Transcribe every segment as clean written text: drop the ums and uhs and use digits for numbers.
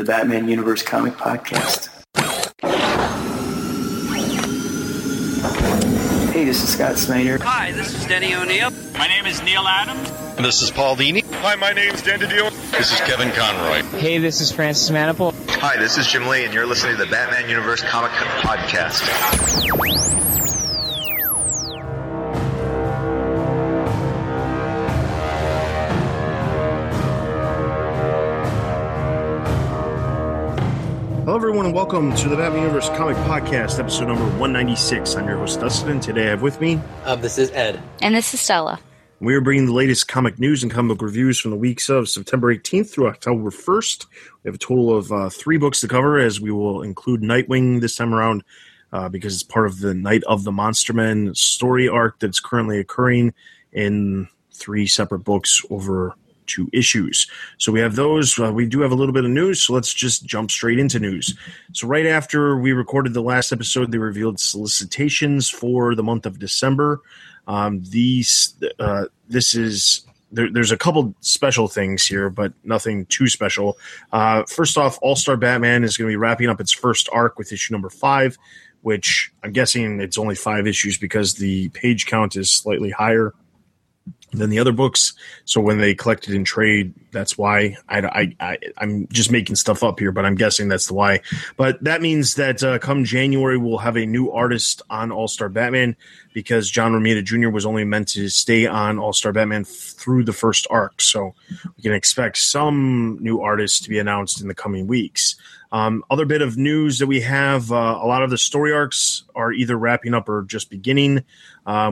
the Batman Universe Comic Podcast. Hey, this is Scott Snyder. Hi, this is Denny O'Neil. My name is Neil Adams. And this is Paul Dini. Hi, my name's Dan DiDio. This is Kevin Conroy. Hey, this is Francis Manapul. Hi, this is Jim Lee, and you're listening to the Batman Universe Comic Podcast. Hello, everyone, and welcome to the Batman Universe Comic Podcast, episode number 196. I'm your host, Dustin, and today I have with me... this is Ed. And this is Stella. We are bringing the latest comic news and comic book reviews from the weeks of September 18th through October 1st. We have a total of three books to cover, as we will include Nightwing this time around because it's part of the Night of the Monster Men story arc that's currently occurring in three separate books over... two issues. So we have those. We do have a little bit of news, so let's just jump straight into news. So right after we recorded the last episode, they revealed solicitations for the month of December. There's a couple special things here, but nothing too special. First off, All-Star Batman is going to be wrapping up its first arc with issue number 5, which I'm guessing it's only 5 issues because the page count is slightly higher than the other books. So when they collected in trade, that's why. I'm just making stuff up here, but I'm guessing that's the why. But that means that come January, we'll have a new artist on All-Star Batman because John Romita Jr. was only meant to stay on All-Star Batman through the first arc. So we can expect some new artists to be announced in the coming weeks. Other bit of news that we have, a lot of the story arcs are either wrapping up or just beginning.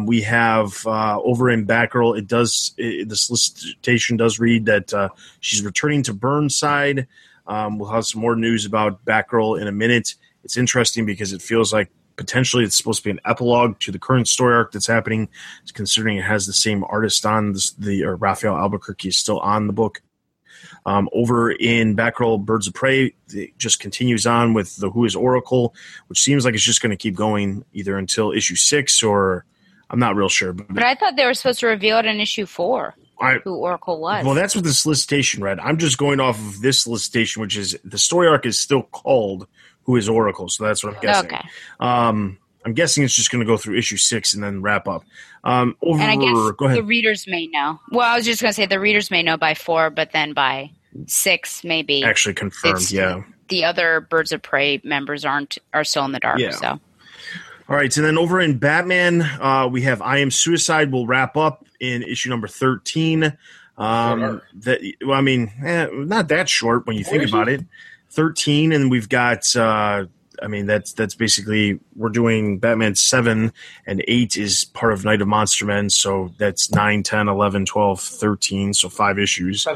We have over in Batgirl, the solicitation does read that she's returning to Burnside. We'll have some more news about Batgirl in a minute. It's interesting because it feels like potentially it's supposed to be an epilogue to the current story arc that's happening, considering it has the same artist on this, Raphael Albuquerque is still on the book. Over in Batgirl, Birds of Prey, it just continues on with the Who is Oracle, which seems like it's just going to keep going either until issue 6 or I'm not real sure. But I thought they were supposed to reveal it in issue 4, who Oracle was. Well, that's what the solicitation read. I'm just going off of this solicitation, which is the story arc is still called Who is Oracle, so that's what I'm guessing. Okay. I'm guessing it's just going to go through issue 6 and then wrap up. And I guess the readers may know. Well, I was just going to say the readers may know by 4, but then by 6 maybe. Actually confirmed, yeah. The other Birds of Prey members are still in the dark. Yeah. So. All right, so then over in Batman, we have I Am Suicide will wrap up in issue number 13. Not that short when you think about it. 13, and we've got that's basically we're doing Batman 7 and 8 is part of Night of Monster Men. So that's 9, 10, 11, 12, 13. So 5 issues. Yeah.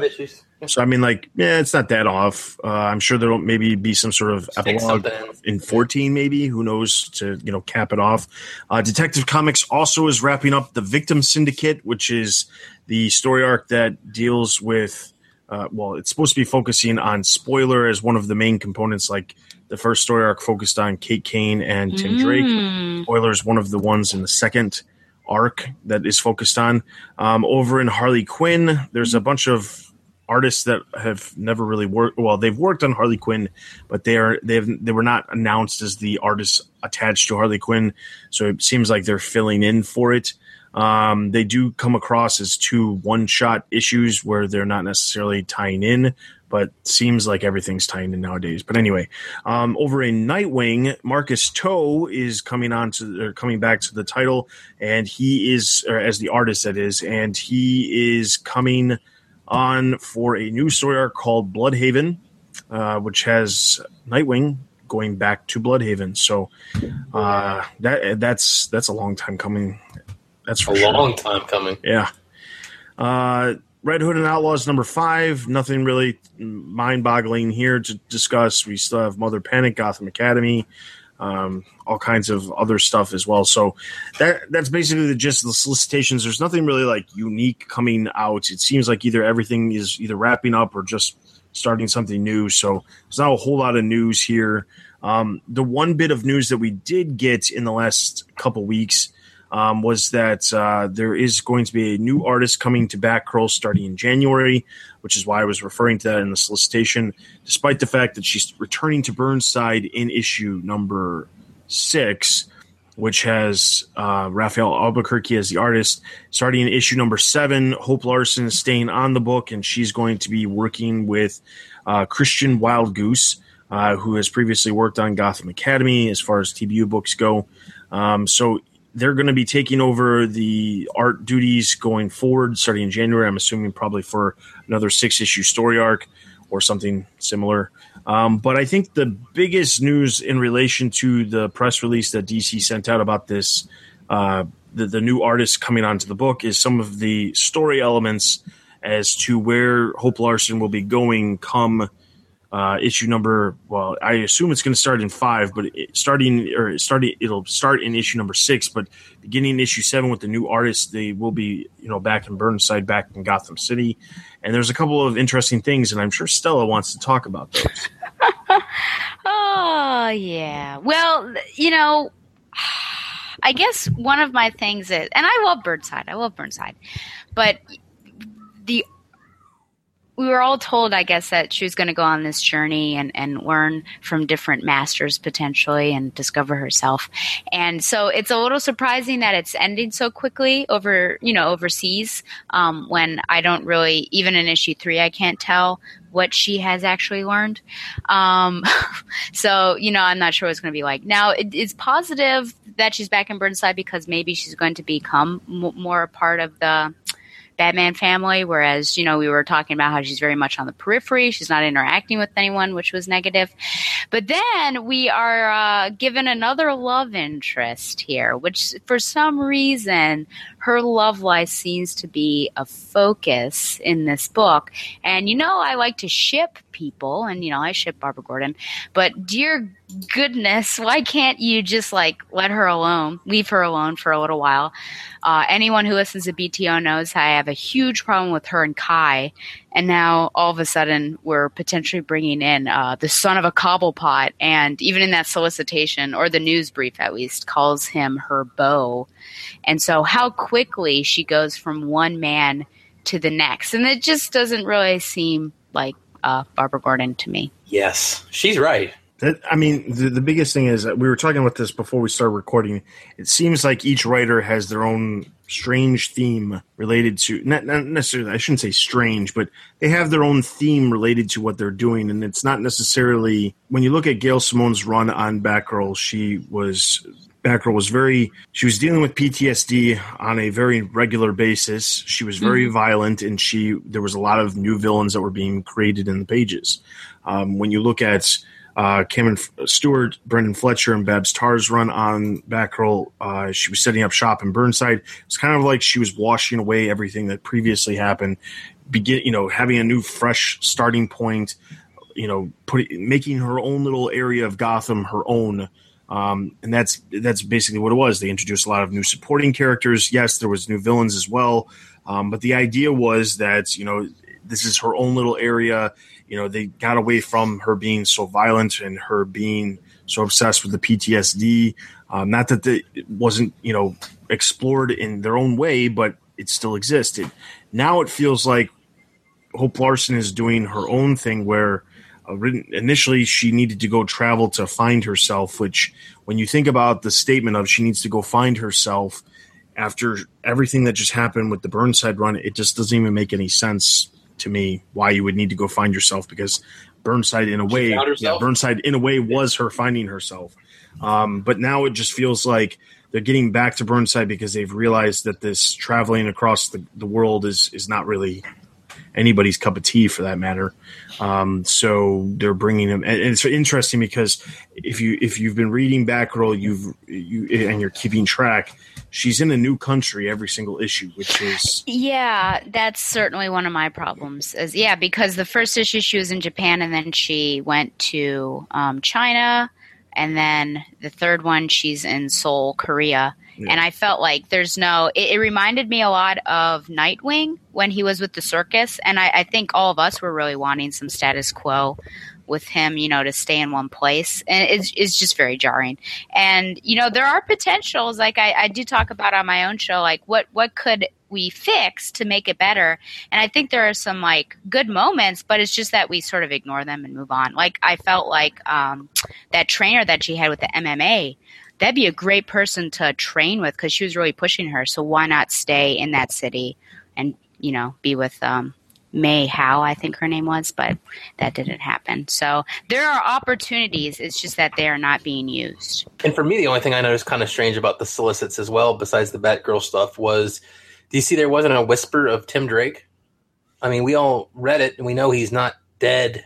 So, it's not that off. I'm sure there will maybe be some sort of epilogue in 14 maybe. Who knows, to cap it off. Detective Comics also is wrapping up the Victim Syndicate, which is the story arc that deals with it's supposed to be focusing on Spoiler as one of the main components. Like the first story arc focused on Kate Kane and Tim Drake. Spoiler is one of the ones in the second arc that is focused on. Over in Harley Quinn, there's a bunch of artists that have never really worked. Well, they've worked on Harley Quinn, but they were not announced as the artists attached to Harley Quinn. So it seems like they're filling in for it. They do come across as 2 one-shot issues where they're not necessarily tying in, but seems like everything's tying in nowadays. But anyway, over in Nightwing, Marcus Toe is coming back to the title, and he is, or as the artist that is, and he is coming on for a new story arc called Bludhaven, which has Nightwing going back to Bludhaven. So that's a long time coming. That's for a long time coming. Yeah. Red Hood and Outlaws number 5. Nothing really mind-boggling here to discuss. We still have Mother Panic, Gotham Academy, all kinds of other stuff as well. So that's basically the gist of the solicitations. There's nothing really unique coming out. It seems like either everything is either wrapping up or just starting something new. So there's not a whole lot of news here. The one bit of news that we did get in the last couple weeks was that there is going to be a new artist coming to Batgirl starting in January. which is why I was referring to that in the solicitation, despite the fact that she's returning to Burnside in issue number 6, which has Raphael Albuquerque as the artist. Starting in issue number 7, Hope Larson is staying on the book, and she's going to be working with Christian Wild Goose, who has previously worked on Gotham Academy as far as TBU books go. So they're going to be taking over the art duties going forward starting in January, I'm assuming probably for another 6-issue story arc or something similar. But I think the biggest news in relation to the press release that DC sent out about this, the new artists coming onto the book, is some of the story elements as to where Hope Larson will be going come issue number, well, I assume it's going to start in 5, but it'll start in issue number 6. But beginning in issue 7 with the new artists, they will be, back in Burnside, back in Gotham City. And there's a couple of interesting things, and I'm sure Stella wants to talk about those. Oh, yeah. Well, I guess one of my things is, and I love Burnside, but we were all told, I guess, that she was going to go on this journey and learn from different masters potentially and discover herself. And so it's a little surprising that it's ending so quickly overseas, when I don't really, even in issue 3, I can't tell what she has actually learned. So, I'm not sure what it's going to be like. Now, it's positive that she's back in Burnside because maybe she's going to become more a part of the Batman family, whereas, we were talking about how she's very much on the periphery. She's not interacting with anyone, which was negative. But then we are given another love interest here, which for some reason, her love life seems to be a focus in this book. And, I like to ship people, and, I ship Barbara Gordon. But dear goodness, why can't you just let her alone, leave her alone for a little while? Anyone who listens to BTO knows I have a huge problem with her and Kai. And now all of a sudden we're potentially bringing in the son of a cobblepot. And even in that solicitation, or the news brief at least, calls him her beau. And so how quickly she goes from one man to the next. And it just doesn't really seem like Barbara Gordon to me. Yes, she's right. The biggest thing is that we were talking about this before we started recording. It seems like each writer has their own strange theme related to – not necessarily – I shouldn't say strange, but they have their own theme related to what they're doing. And it's not necessarily – when you look at Gail Simone's run on Batgirl, she was dealing with PTSD on a very regular basis. She was very violent, and there was a lot of new villains that were being created in the pages. When you look at Cameron Stewart, Brendan Fletcher, and Babs Tarr's run on Batgirl, she was setting up shop in Burnside. It's kind of like she was washing away everything that previously happened, having a new, fresh starting point. Making her own little area of Gotham her own. And that's basically what it was. They introduced a lot of new supporting characters. Yes, there was new villains as well. But the idea was that, this is her own little area. They got away from her being so violent and her being so obsessed with the PTSD. Not that it wasn't, explored in their own way, but it still existed. Now it feels like Hope Larson is doing her own thing where, initially, she needed to go travel to find herself, which when you think about the statement of she needs to go find herself after everything that just happened with the Burnside run, it just doesn't even make any sense to me why you would need to go find yourself, because Burnside in a way was her finding herself. But now it just feels like they're getting back to Burnside because they've realized that this traveling across the world is not really anybody's cup of tea for that matter. So they're bringing them, and it's interesting because if you've been reading Batgirl, and you're keeping track, she's in a new country every single issue, which is... Yeah, that's certainly one of my problems. Because the first issue she was in Japan, and then she went to China, and then the third one she's in Seoul, Korea. Yeah. And I felt like there's no – it reminded me a lot of Nightwing when he was with the circus. And I think all of us were really wanting some status quo with him, you know, to stay in one place. And it's just very jarring. And, you know, there are potentials, like I do talk about on my own show, like what could we fix to make it better? And I think there are some, like, good moments, but it's just that we sort of ignore them and move on. Like, I felt like that trainer that she had with the MMA, that'd be a great person to train with because she was really pushing her. So why not stay in that city and, you know, be with May Howe, I think her name was, but that didn't happen. So there are opportunities. It's just that they are not being used. And for me, the only thing I noticed kind of strange about the solicits as well, besides the Batgirl stuff, was do you see there wasn't a whisper of Tim Drake? I mean, we all read it, and we know he's not dead.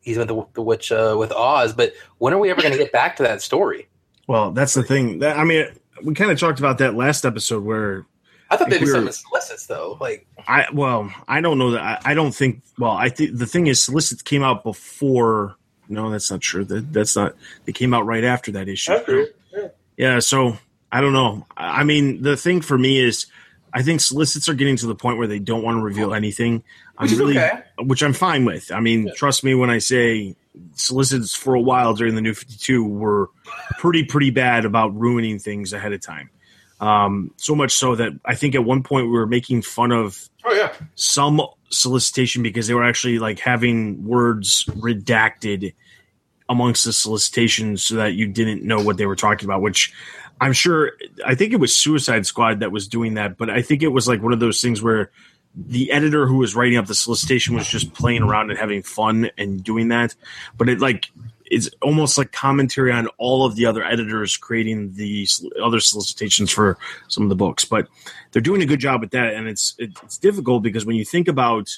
He's with the witch with Oz, but when are we ever going to get back to that story? Well, that's the thing. I mean, we kind of talked about that last episode where I thought they did something with solicits, though. Like, I don't know that. I don't think. Well, I think the thing is, solicits came out before. No, that's not true. That's not. They came out right after that issue. Okay. Yeah. So I don't know. I mean, the thing for me is, I think solicits are getting to the point where they don't want to reveal anything. Which I'm fine with. I mean, trust me when I say. Solicits for a while during the New 52 were pretty bad about ruining things ahead of time. So much so that I think at one point we were making fun of some solicitation because they were actually like having words redacted amongst the solicitations so that you didn't know what they were talking about, which I'm sure – I think it was Suicide Squad that was doing that, but I think it was like one of those things where – the editor who was writing up the solicitation was just playing around and having fun and doing that. But it like it's almost like commentary on all of the other editors creating the other solicitations for some of the books. But they're doing a good job with that. And it's difficult because when you think about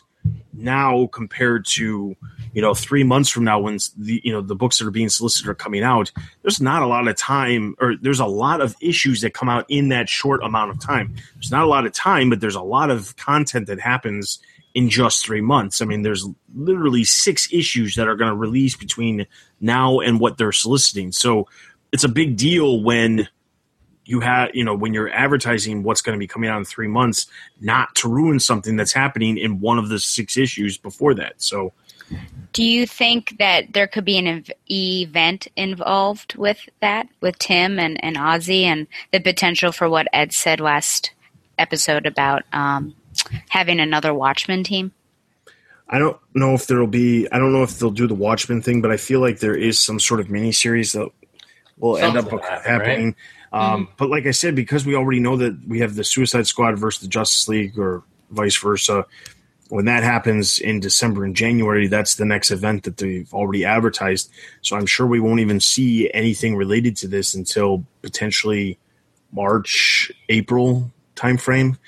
now compared to, you know, 3 months from now when the, you know, the books that are being solicited are coming out, there's not a lot of time, or there's a lot of issues that come out in that short amount of time. There's not a lot of time, but there's a lot of content that happens in just 3 months. I mean, there's literally 6 issues that are going to release between now and what they're soliciting. So it's a big deal when you have, you know, when you're advertising what's going to be coming out in 3 months, not to ruin something that's happening in one of the 6 issues before that. So, do you think that there could be an event involved with that, with Tim and Ozzy, and the potential for what Ed said last episode about having another Watchmen team? I don't know if there'll be. I don't know if they'll do the Watchmen thing, but I feel like there is some sort of miniseries that will end up happening. Right? But like I said, because we already know that we have the Suicide Squad versus the Justice League or vice versa, when that happens in December and January, that's the next event that they've already advertised. So I'm sure we won't even see anything related to this until potentially March, April timeframe.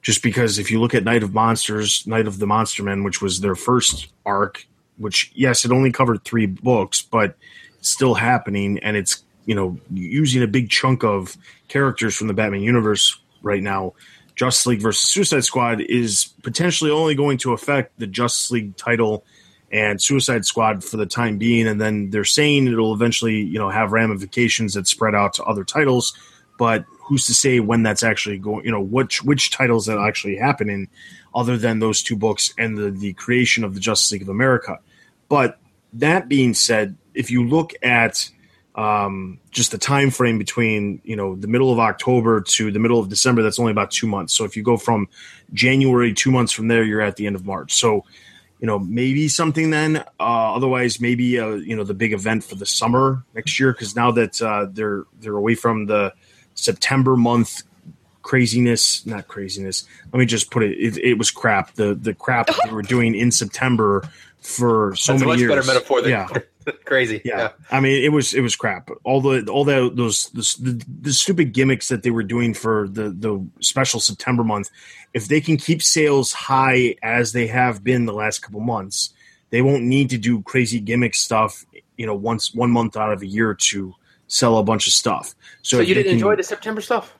Just because if you look at Night of the Monster Men, which was their first arc, which, yes, it only covered 3 books, but still happening, and it's, you know, using a big chunk of characters from the Batman universe right now. Justice League versus Suicide Squad is potentially only going to affect the Justice League title and Suicide Squad for the time being. And then they're saying it'll eventually, you know, have ramifications that spread out to other titles, but who's to say when that's actually going, you know, which titles that actually happen in other than those 2 books and the creation of the Justice League of America. But that being said, if you look at, just the time frame between, you know, the middle of October to the middle of December, that's only about 2 months. So if you go from January, 2 months from there, you're at the end of March. So, you know, maybe something then. Otherwise, maybe you know, the big event for the summer next year, because now that they're away from the September month craziness, not craziness. Let me just put it was crap. The crap that we were doing in September for so many years. That's a much better metaphor than crazy. Yeah. I mean, it was crap. All the stupid gimmicks that they were doing for the special September month. If they can keep sales high as they have been the last couple months, they won't need to do crazy gimmick stuff, you know, once 1 month out of a year to sell a bunch of stuff. So you didn't enjoy the September stuff?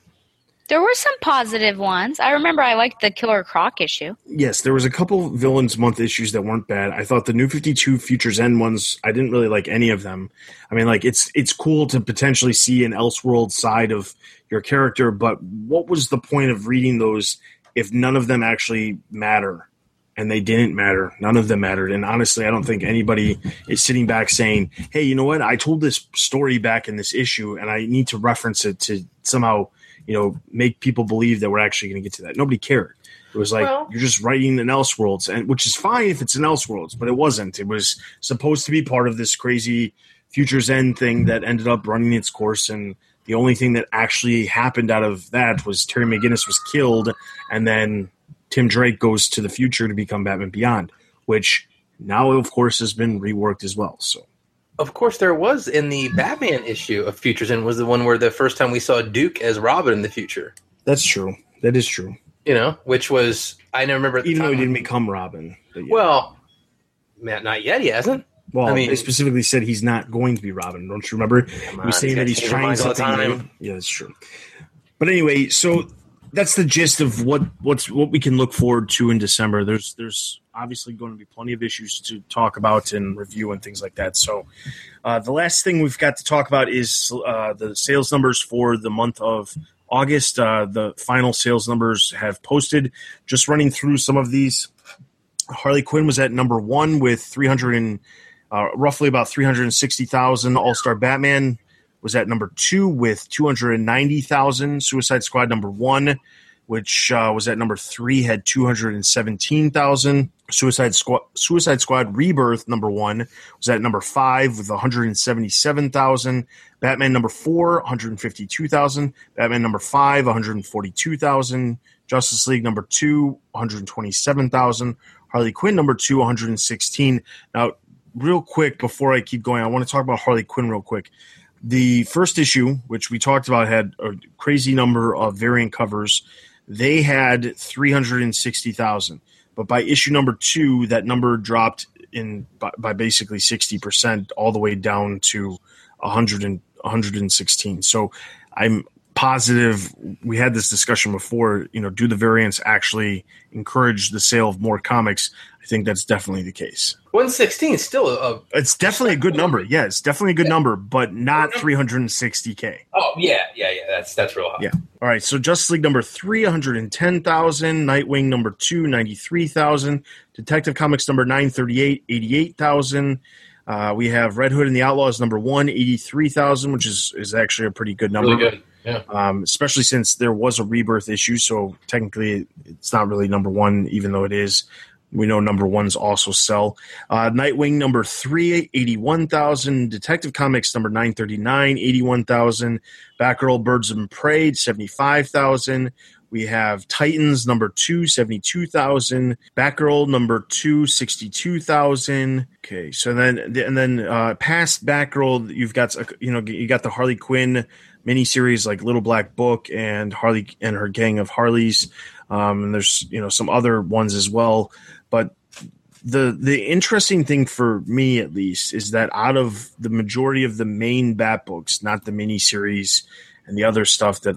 There were some positive ones. I remember I liked the Killer Croc issue. Yes, there was a couple Villains Month issues that weren't bad. I thought the New 52 Futures End ones, I didn't really like any of them. I mean, like, it's cool to potentially see an Elseworld side of your character, but what was the point of reading those if none of them actually matter? and they didn't matter. None of them mattered. And honestly, I don't think anybody is sitting back saying, hey, you know what? I told this story back in this issue, and I need to reference it to somehow, you know, make people believe that we're actually going to get to that. Nobody cared. It was like, well, you're just writing an Elseworlds, and which is fine if it's an Elseworlds, but it wasn't. It was supposed to be part of this crazy Futures End thing that ended up running its course, and the only thing that actually happened out of that was Terry McGinnis was killed, and then Tim Drake goes to the future to become Batman Beyond, which now, of course, has been reworked as well. So, of course, there was in the Batman issue of Futures End was the one where the first time we saw Duke as Robin in the future. That's true. That is true. You know, which was, I never remember at the time. Even though he didn't become Robin. Yeah. Well, not yet, he hasn't. Well, I mean, they specifically said he's not going to be Robin. Don't you remember? You're saying that he's trying something new. Yeah, that's true. But anyway, so that's the gist of what we can look forward to in December. There's obviously going to be plenty of issues to talk about and review and things like that. So the last thing we've got to talk about is the sales numbers for the month of August. The final sales numbers have posted. Just running through some of these, Harley Quinn was at number one with roughly about 360,000. All-Star Batman was at number two with 290,000. Suicide Squad number one, which was at number three, had 217,000. Suicide Squad Rebirth number one was at number five with 177,000. Batman number four, 152,000. Batman number five, 142,000. Justice League number two, 127,000. Harley Quinn number two, 116. Now, real quick, before I keep going, I want to talk about Harley Quinn real quick. The first issue, which we talked about, had a crazy number of variant covers. They had 360,000. But by issue number two, that number dropped by basically 60% all the way down to 116. So I'm positive we had this discussion before. You know, do the variants actually encourage the sale of more comics? I think that's definitely the case. 116 is still it's definitely a good number. Yeah, it's definitely a good number, but not 360K. Oh, yeah. That's real high. Yeah. All right, so Justice League number 3, 110,000. Nightwing number 2, 93,000. Detective Comics number 938, 88,000. We have Red Hood and the Outlaws number 1, 83,000, which is actually a pretty good number. Really good. Yeah. Especially since there was a Rebirth issue, so technically it's not really number one, even though it is. We know number ones also sell. Nightwing number 3, 81,000. Detective Comics number 939, 81,000. Batgirl, Birds of Prey, 75,000. We have Titans number 2, 72,000. Batgirl number 2, 62,000. Okay, so then past Batgirl, you got the Harley Quinn miniseries like Little Black Book and Harley and her gang of Harleys. And there's some other ones as well, but the interesting thing for me at least is that out of the majority of the main Bat books, not the miniseries and the other stuff that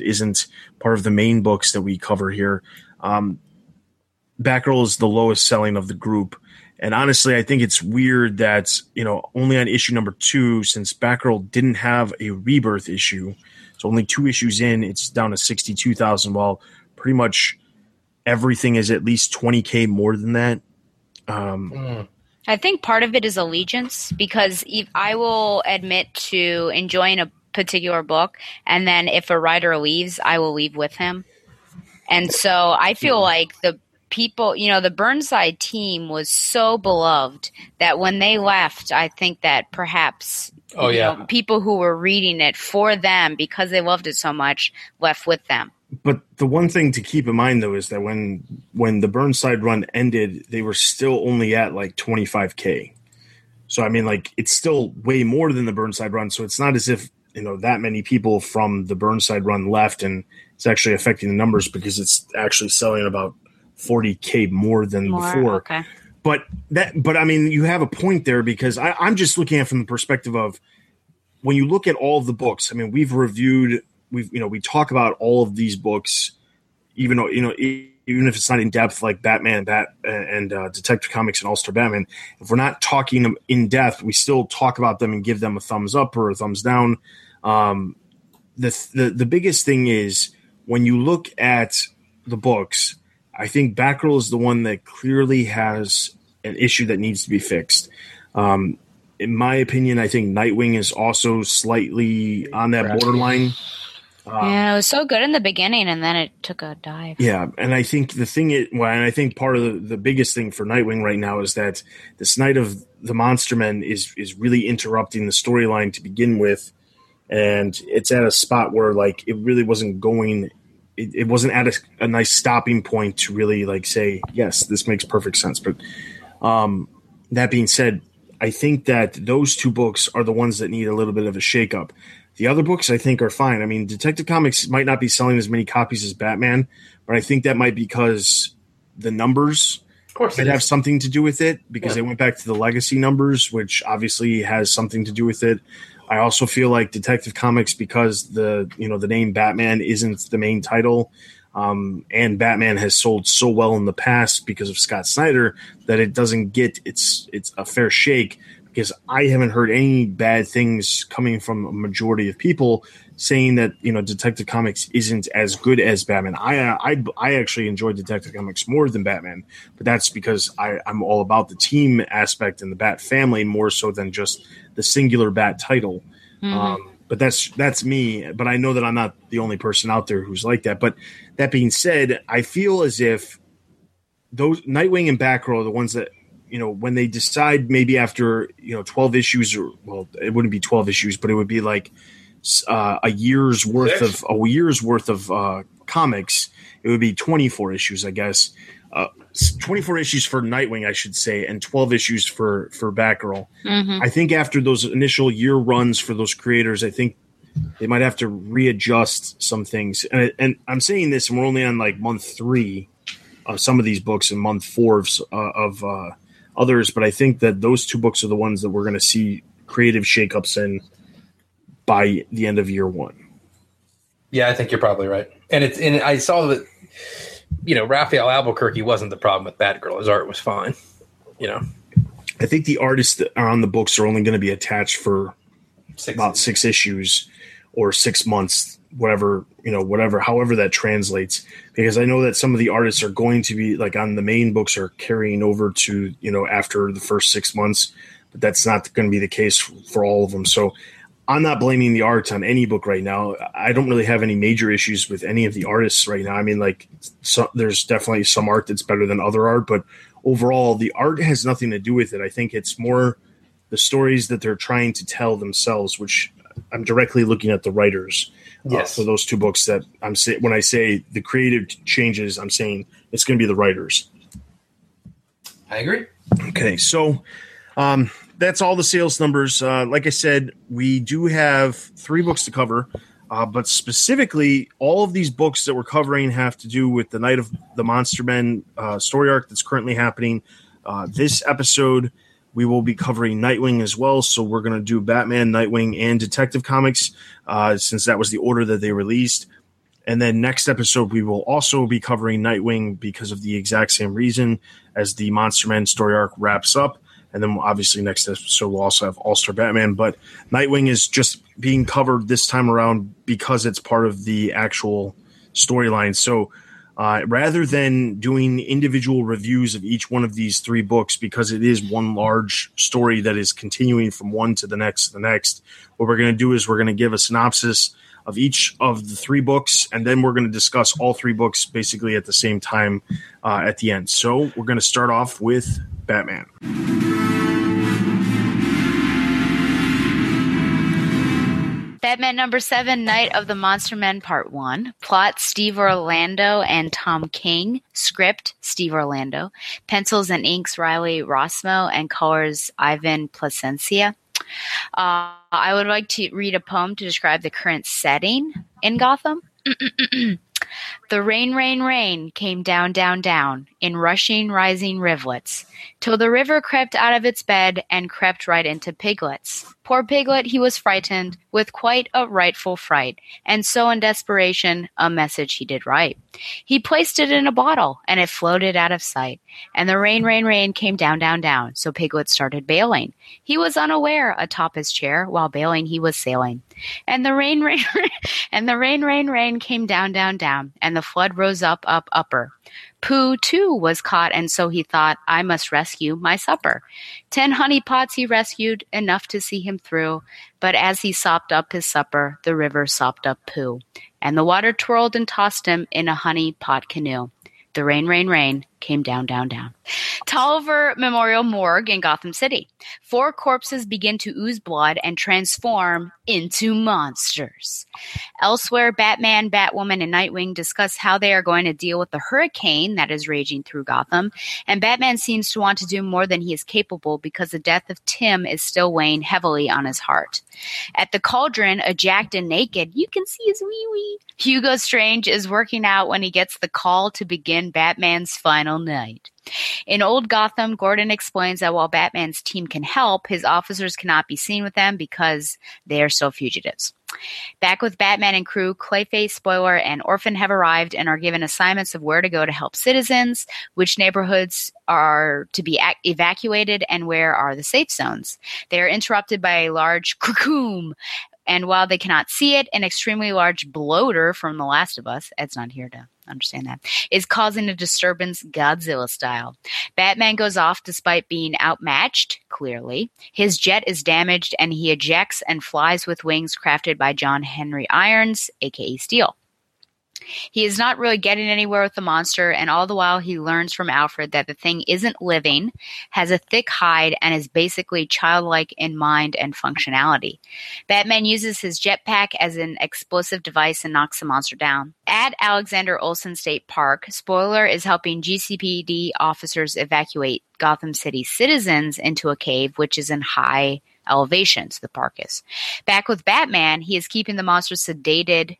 isn't part of the main books that we cover here, Batgirl is the lowest selling of the group. And honestly, I think it's weird that only on issue number 2, since Batgirl didn't have a Rebirth issue. So only two issues in, it's down to 62,000, while pretty much everything is at least 20K more than that. I think part of it is allegiance, because I will admit to enjoying a particular book, and then if a writer leaves, I will leave with him. And so I feel like the people, the Burnside team was so beloved that when they left, I think that perhaps people who were reading it for them because they loved it so much left with them. But the one thing to keep in mind, though, is that when the Burnside run ended, they were still only at like 25K. So, I mean, like, it's still way more than the Burnside run. So it's not as if, that many people from the Burnside run left, and it's actually affecting the numbers because it's actually selling about 40K more than before. Okay. But I mean, you have a point there, because I'm just looking at it from the perspective of when you look at all the books. I mean, we talk about all of these books, even if it's not in depth like Batman and Detective Comics and All-Star Batman. If we're not talking them in depth, we still talk about them and give them a thumbs up or a thumbs down. The biggest thing is when you look at the books, I think Batgirl is the one that clearly has an issue that needs to be fixed. In my opinion, I think Nightwing is also slightly on that borderline. Yeah, it was so good in the beginning, and then it took a dive. Yeah, and I think I think part of the biggest thing for Nightwing right now is that this Night of the Monster Men is really interrupting the storyline to begin with, and it's at a spot where like it really wasn't going. It wasn't at a nice stopping point to really like say, yes, this makes perfect sense. But that being said, I think that those two books are the ones that need a little bit of a shakeup. The other books, I think, are fine. I mean, Detective Comics might not be selling as many copies as Batman, but I think that might be because the numbers might have something to do with it, because they went back to the legacy numbers, which obviously has something to do with it. I also feel like Detective Comics, because the name Batman isn't the main title, and Batman has sold so well in the past because of Scott Snyder that it doesn't get its a fair shake. Because I haven't heard any bad things coming from a majority of people saying that Detective Comics isn't as good as Batman. I actually enjoy Detective Comics more than Batman, but that's because I'm all about the team aspect and the Bat family more so than just the singular Bat title. Mm-hmm. But that's me. But I know that I'm not the only person out there who's like that. But that being said, I feel as if those Nightwing and Batgirl are the ones that, when they decide maybe after, 12 issues or, well, it wouldn't be 12 issues, but it would be like a year's worth of comics. It would be 24 issues, I guess. 24 issues for Nightwing, I should say, and 12 issues for Batgirl. Mm-hmm. I think after those initial year runs for those creators, I think they might have to readjust some things. And I'm saying this, and we're only on like month 3 of some of these books and month 4 of others, but I think that those two books are the ones that we're going to see creative shakeups in by the end of year 1. Yeah, I think you're probably right. And I saw that, Raphael Albuquerque wasn't the problem with Batgirl. His art was fine. I think the artists that are on the books are only going to be attached for about 6 issues or 6 months, however that translates, because I know that some of the artists are going to be like on the main books are carrying over to, after the first 6 months, but that's not going to be the case for all of them. So I'm not blaming the art on any book right now. I don't really have any major issues with any of the artists right now. I mean, like there's definitely some art that's better than other art, but overall the art has nothing to do with it. I think it's more the stories that they're trying to tell themselves, which I'm directly looking at the writers. Yes. So those two books that I'm saying, when I say the creative changes, I'm saying it's going to be the writers. I agree. Okay. So that's all the sales numbers. Like I said, we do have 3 books to cover, but specifically all of these books that we're covering have to do with the Night of the Monster Men story arc that's currently happening. This episode, we will be covering Nightwing as well, so we're going to do Batman, Nightwing, and Detective Comics, since that was the order that they released. And then next episode, we will also be covering Nightwing because of the exact same reason, as the Monster Man story arc wraps up. And then obviously next episode, we'll also have All-Star Batman. But Nightwing is just being covered this time around because it's part of the actual storyline. So rather than doing individual reviews of each one of these 3 books, because it is one large story that is continuing from one to the next to the next, what we're going to do is we're going to give a synopsis of each of the 3 books, and then we're going to discuss all 3 books basically at the same time at the end. So we're going to start off with Batman. Batman number 7, Night of the Monster Men, Part 1. Plot, Steve Orlando and Tom King. Script, Steve Orlando. Pencils and inks, Riley Rossmo. And colors, Ivan Placencia. I would like to read a poem to describe the current setting in Gotham. The rain, rain, rain came down, down, down in rushing, rising rivulets, till the river crept out of its bed and crept right into Piglets. Poor Piglet, he was frightened with quite a rightful fright, and so in desperation, a message he did write. He placed it in a bottle, and it floated out of sight, and the rain, rain, rain came down, down, down, so Piglet started bailing. He was unaware atop his chair, while bailing he was sailing. And the rain, rain, rain, and the rain, rain, rain came down, down, down, and the flood rose up, up, upper. Pooh, too, was caught, and so he thought, I must rescue my supper. 10 honeypots he rescued, enough to see him through. But as he sopped up his supper, the river sopped up Pooh. And the water twirled and tossed him in a honeypot canoe. The rain, rain, rain came down, down, down. Tolliver Memorial Morgue in Gotham City. 4 corpses begin to ooze blood and transform into monsters. Elsewhere, Batman, Batwoman, and Nightwing discuss how they are going to deal with the hurricane that is raging through Gotham, and Batman seems to want to do more than he is capable because the death of Tim is still weighing heavily on his heart. At the cauldron, eject and naked, you can see his wee-wee. Hugo Strange is working out when he gets the call to begin Batman's final night. In Old Gotham, Gordon explains that while Batman's team can help, his officers cannot be seen with them because they are still fugitives. Back with Batman and crew, Clayface, Spoiler, and Orphan have arrived and are given assignments of where to go to help citizens, which neighborhoods are to be evacuated, and where are the safe zones. They are interrupted by a large cocoon. And while they cannot see it, an extremely large bloater from The Last of Us, Ed's not here to understand that, is causing a disturbance Godzilla style. Batman goes off despite being outmatched, clearly. His jet is damaged and he ejects and flies with wings crafted by John Henry Irons, a.k.a. Steel. He is not really getting anywhere with the monster, and all the while he learns from Alfred that the thing isn't living, has a thick hide, and is basically childlike in mind and functionality. Batman uses his jetpack as an explosive device and knocks the monster down. At Alexander Olsen State Park, Spoiler is helping GCPD officers evacuate Gotham City citizens into a cave, which is in high elevations, the park is. Back with Batman, he is keeping the monster sedated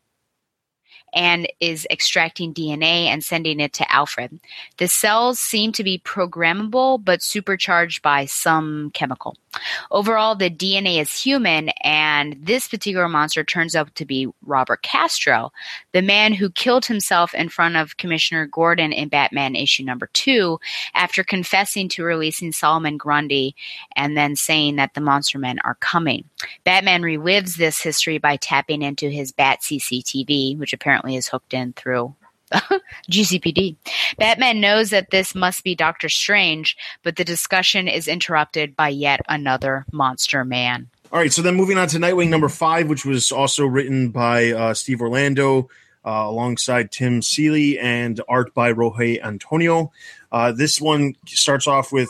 and is extracting DNA and sending it to Alfred. The cells seem to be programmable, but supercharged by some chemical. Overall, the DNA is human, and this particular monster turns out to be Robert Castro, the man who killed himself in front of Commissioner Gordon in Batman issue number 2 after confessing to releasing Solomon Grundy and then saying that the Monster Men are coming. Batman relives this history by tapping into his Bat CCTV, which apparently is hooked in through GCPD. Batman knows that this must be Doctor Strange, but the discussion is interrupted by yet another Monster Man. All right, so then moving on to Nightwing number 5, which was also written by Steve Orlando alongside Tim Seeley, and art by Roge Antonio. This one starts off with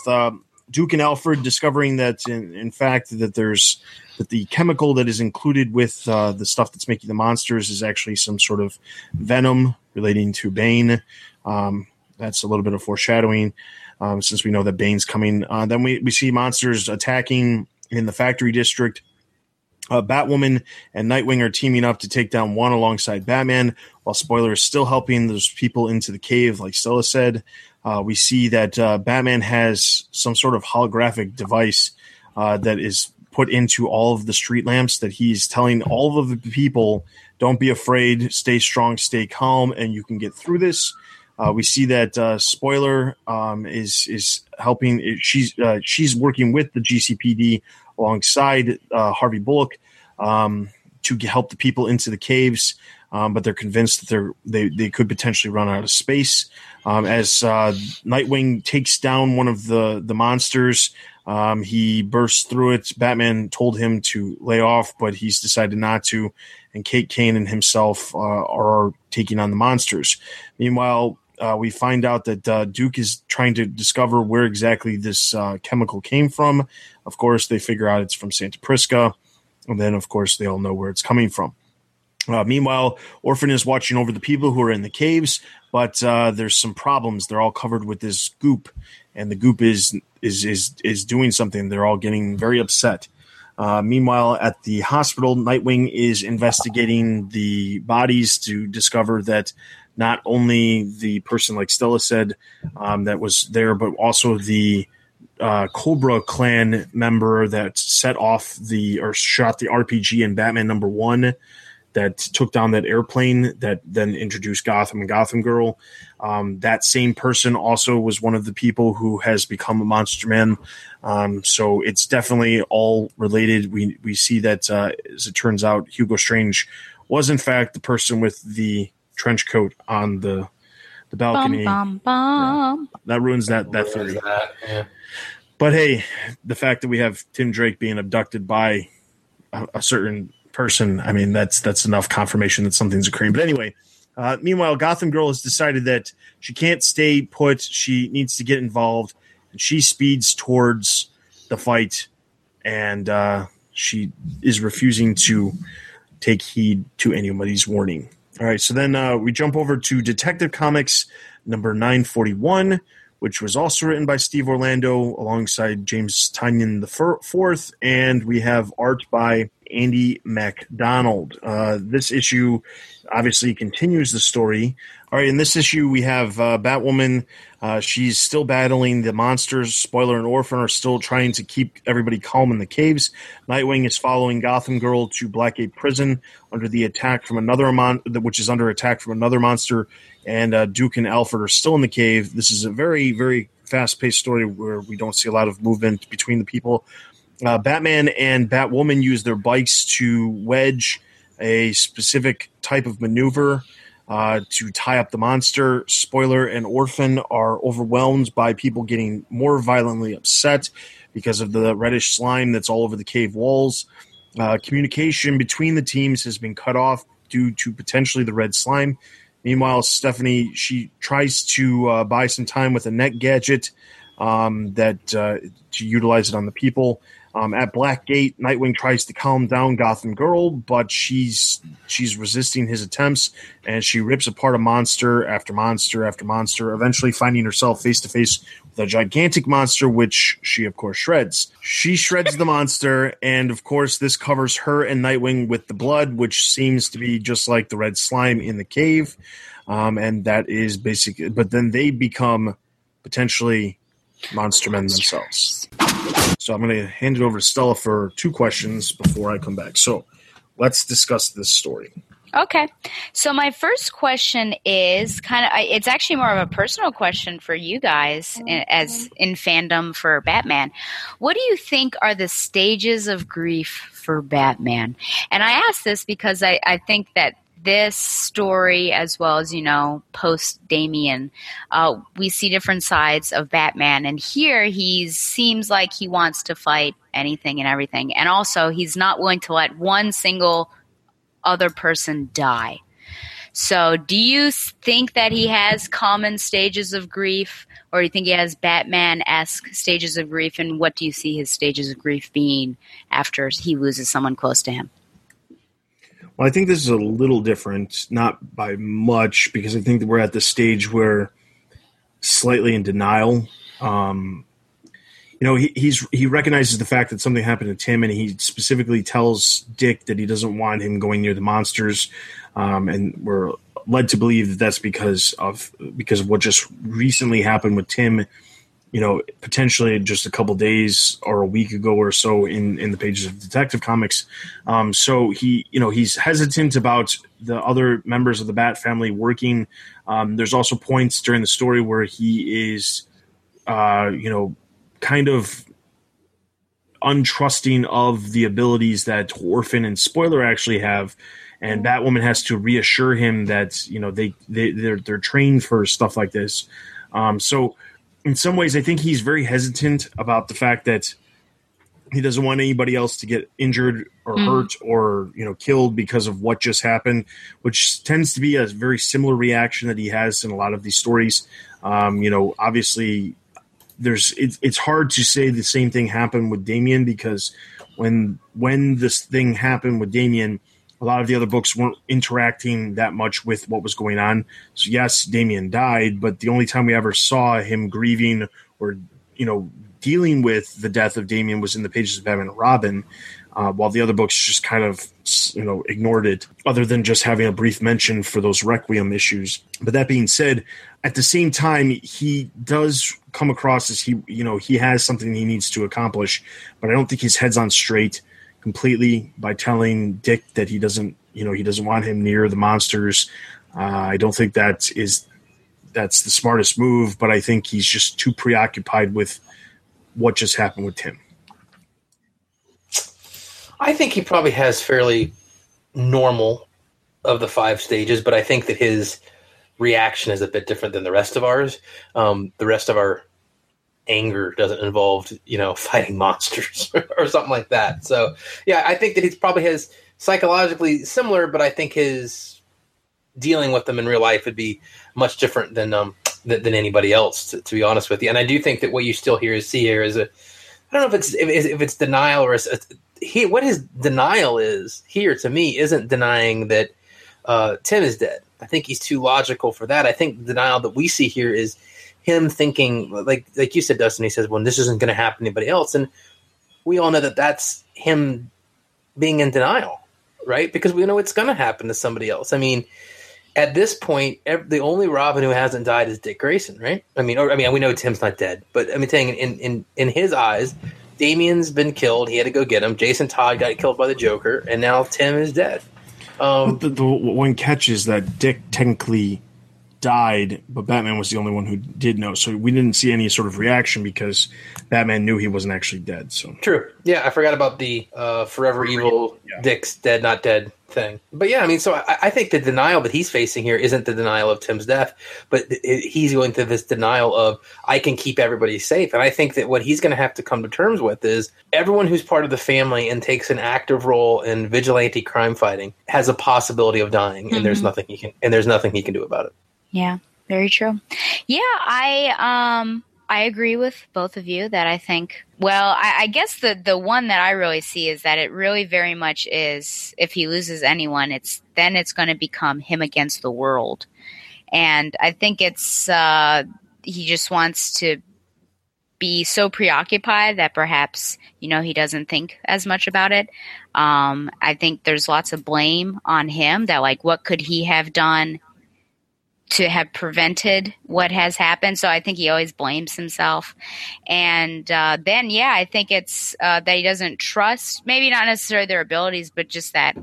Duke and Alfred discovering that, in fact, that there's that the chemical that is included with the stuff that's making the monsters is actually some sort of venom relating to Bane. That's a little bit of foreshadowing, since we know that Bane's coming. Then we see monsters attacking in the factory district. Batwoman and Nightwing are teaming up to take down one alongside Batman, while Spoiler is still helping those people into the cave, like Stella said. We see that Batman has some sort of holographic device that is put into all of the street lamps that he's telling all of the people, don't be afraid, stay strong, stay calm, and you can get through this. We see that Spoiler is helping. She's working with the GCPD alongside Harvey Bullock to help the people into the caves, but they're convinced that they could potentially run out of space. As Nightwing takes down one of the monsters, he bursts through it. Batman told him to lay off, but he's decided not to, and Kate Kane and himself are taking on the monsters. Meanwhile, we find out that Duke is trying to discover where exactly this chemical came from. Of course, they figure out it's from Santa Prisca, and then, of course, they all know where it's coming from. Meanwhile, Orphan is watching over the people who are in the caves, but there's some problems. They're all covered with this goop, and the goop is doing something. They're all getting very upset. Meanwhile, at the hospital, Nightwing is investigating the bodies to discover that not only the person, like Stella said, that was there, but also the Cobra Clan member that set off or shot the RPG in Batman number 1 that took down that airplane that then introduced Gotham and Gotham Girl. That same person also was one of the people who has become a Monster Man. So it's definitely all related. We see that, as it turns out, Hugo Strange was, in fact, the person with the trench coat on the the balcony. Bum, bum, bum. Yeah. That ruins that theory. Yeah. But hey, the fact that we have Tim Drake being abducted by a certain person, I mean, that's enough confirmation that something's occurring. But anyway, meanwhile, Gotham Girl has decided that she can't stay put. She needs to get involved, and she speeds towards the fight, and she is refusing to take heed to anybody's warning. All right, so then we jump over to Detective Comics number 941, which was also written by Steve Orlando alongside James Tynion IV, and we have art by Andy MacDonald. This issue obviously continues the story. All right, in this issue we have Batwoman. She's still battling the monsters. Spoiler and Orphan are still trying to keep everybody calm in the caves. Nightwing is following Gotham Girl to Blackgate Prison which is under attack from another monster. And Duke and Alfred are still in the cave. This is a very, very fast-paced story where we don't see a lot of movement between the people. Batman and Batwoman use their bikes to wedge a specific type of maneuver to tie up the monster. Spoiler and Orphan are overwhelmed by people getting more violently upset because of the reddish slime that's all over the cave walls. Communication between the teams has been cut off due to potentially the red slime. Meanwhile, Stephanie, she tries to buy some time with a net gadget to utilize it on the people. At Blackgate, Nightwing tries to calm down Gotham Girl, but she's resisting his attempts, and she rips apart a monster after monster after monster, eventually finding herself face-to-face with a gigantic monster, which she, of course, shreds. She shreds the monster, and, of course, this covers her and Nightwing with the blood, which seems to be just like the red slime in the cave. And that is basically – but then they become potentially monster men themselves. So I'm going to hand it over to Stella for two questions before I come back. So let's discuss this story. Okay. So my first question is it's actually more of a personal question for you guys as in fandom for Batman. What do you think are the stages of grief for Batman? And I ask this because I think that this story, as well as, post Damien, we see different sides of Batman. And here he seems like he wants to fight anything and everything. And also he's not willing to let one single other person die. So do you think that he has common stages of grief, or do you think he has Batman-esque stages of grief? And what do you see his stages of grief being after he loses someone close to him? Well, I think this is a little different, not by much, because I think that we're at the stage where slightly in denial. He recognizes the fact that something happened to Tim, and he specifically tells Dick that he doesn't want him going near the monsters, and we're led to believe that that's because of what just recently happened with Tim. Potentially just a couple days or a week ago or so in the pages of Detective Comics. So he's hesitant about the other members of the Bat family working. There's also points during the story where he is, kind of untrusting of the abilities that Orphan and Spoiler actually have. And Batwoman has to reassure him that, they're trained for stuff like this. So, in some ways, I think he's very hesitant about the fact that he doesn't want anybody else to get injured or hurt or, killed because of what just happened, which tends to be a very similar reaction that he has in a lot of these stories. Obviously, it's hard to say the same thing happened with Damien, because when this thing happened with Damien, a lot of the other books weren't interacting that much with what was going on. So yes, Damien died, but the only time we ever saw him grieving or, dealing with the death of Damien was in the pages of Batman and Robin, while the other books just kind of, ignored it, other than just having a brief mention for those Requiem issues. But that being said, at the same time, he does come across as he has something he needs to accomplish, but I don't think his head's on straight completely by telling Dick that he doesn't want him near the monsters. I don't think that's the smartest move, but I think he's just too preoccupied with what just happened with Tim. I think he probably has fairly normal of the 5 stages, but I think that his reaction is a bit different than the rest of ours. The rest of our anger doesn't involve, you know, fighting monsters or something like that. So, yeah, I think that he's probably has psychologically similar, but I think his dealing with them in real life would be much different than anybody else, to be honest with you. And I do think that what you still see here is I don't know if it's denial or what his denial is here to me isn't denying that Tim is dead. I think he's too logical for that. I think the denial that we see here is him thinking, like you said, Dustin, he says, well, this isn't going to happen to anybody else. And we all know that that's him being in denial, right? Because we know it's going to happen to somebody else. I mean, at this point, the only Robin who hasn't died is Dick Grayson, right? I mean, we know Tim's not dead, but I'm saying in his eyes, Damian's been killed. He had to go get him. Jason Todd got killed by the Joker, and now Tim is dead. The one catch is that Dick technically died, but Batman was the only one who did know. So we didn't see any sort of reaction because Batman knew he wasn't actually dead. So true. Yeah, I forgot about the forever evil Dick's dead, not dead thing. But yeah, I mean, so I think the denial that he's facing here isn't the denial of Tim's death, but he's going through this denial of I can keep everybody safe. And I think that what he's going to have to come to terms with is everyone who's part of the family and takes an active role in vigilante crime fighting has a possibility of dying, and there's nothing he can do about it. Yeah, very true. Yeah, I agree with both of you that I think, well, I guess the one that I really see is that it really very much is, if he loses anyone, it's going to become him against the world. And I think it's, he just wants to be so preoccupied that perhaps, you know, he doesn't think as much about it. I think there's lots of blame on him that, like, what could he have done to have prevented what has happened. So I think he always blames himself. And then, yeah, I think it's that he doesn't trust, maybe not necessarily their abilities, but just that,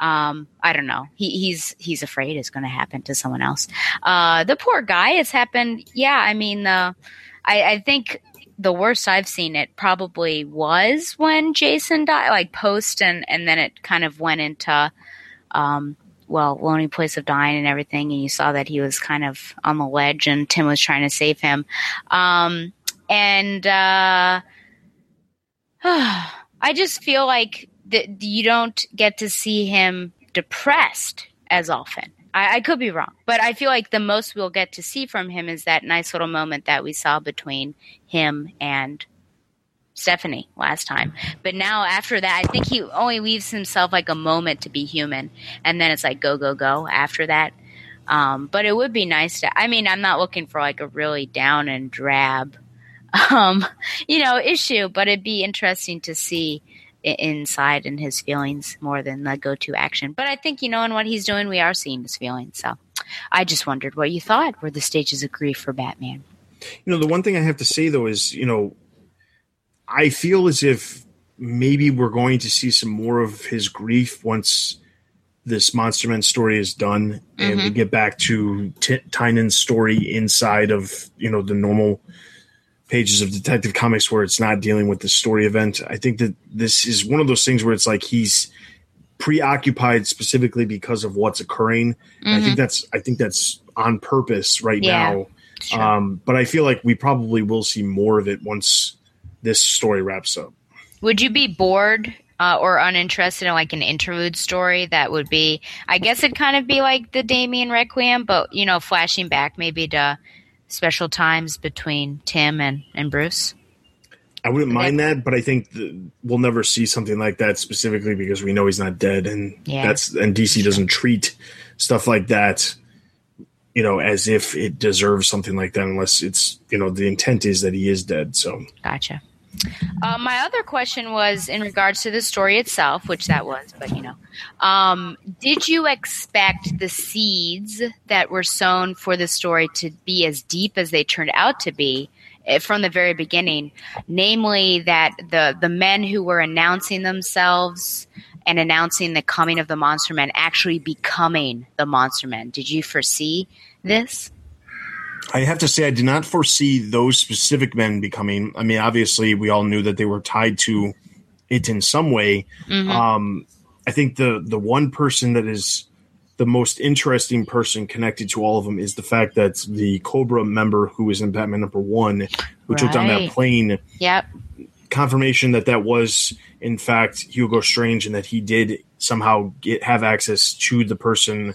I don't know. He's afraid it's going to happen to someone else. The poor guy, it's happened. Yeah, I mean, I think the worst I've seen it probably was when Jason died, like post, and then it kind of went into lonely place of dying and everything. And you saw that he was kind of on the ledge and Tim was trying to save him. I just feel like you don't get to see him depressed as often. I could be wrong, but I feel like the most we'll get to see from him is that nice little moment that we saw between him and Stephanie last time. But now after that, I think he only leaves himself like a moment to be human, and then it's like go, go, go after that. But it would be nice to, I mean, I'm not looking for like a really down and drab issue, but it'd be interesting to see inside and his feelings more than the go-to action. But I think, you know, in what he's doing, we are seeing his feelings. So I just wondered what you thought were the stages of grief for Batman. You know, the one thing I have to say though is, you know, I feel as if maybe we're going to see some more of his grief once this Monster Men story is done and we get back to Tynan's story inside of, you know, the normal pages of Detective Comics where it's not dealing with the story event. I think that this is one of those things where it's like he's preoccupied specifically because of what's occurring. Mm-hmm. And I think that's on purpose now. Sure. But I feel like we probably will see more of it once this story wraps up. Would you be bored or uninterested in like an interlude story that would be, I guess it'd kind of be like the Damien Requiem, but, you know, flashing back maybe to special times between Tim and Bruce? I wouldn't mind that, but I think we'll never see something like that specifically because we know he's not dead, and DC doesn't treat stuff like that, you know, as if it deserves something like that, unless it's, you know, the intent is that he is dead. So gotcha. My other question was in regards to the story itself, which that was, but, you know, did you expect the seeds that were sown for the story to be as deep as they turned out to be from the very beginning? Namely that the men who were announcing themselves and announcing the coming of the Monster Men actually becoming the Monster Men. Did you foresee this? I have to say I did not foresee those specific men becoming. I mean, obviously, we all knew that they were tied to it in some way. I think the one person that is the most interesting person connected to all of them is the fact that the Cobra member who was in Batman #1, who took down that plane, confirmation that that was, in fact, Hugo Strange, and that he did somehow have access to the person,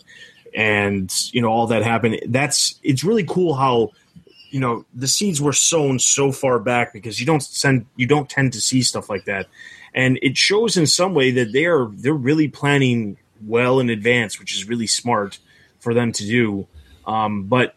and, you know, all that happened. It's really cool how, you know, the seeds were sown so far back, because you don't tend to see stuff like that. And it shows in some way that they're really planning well in advance, which is really smart for them to do. But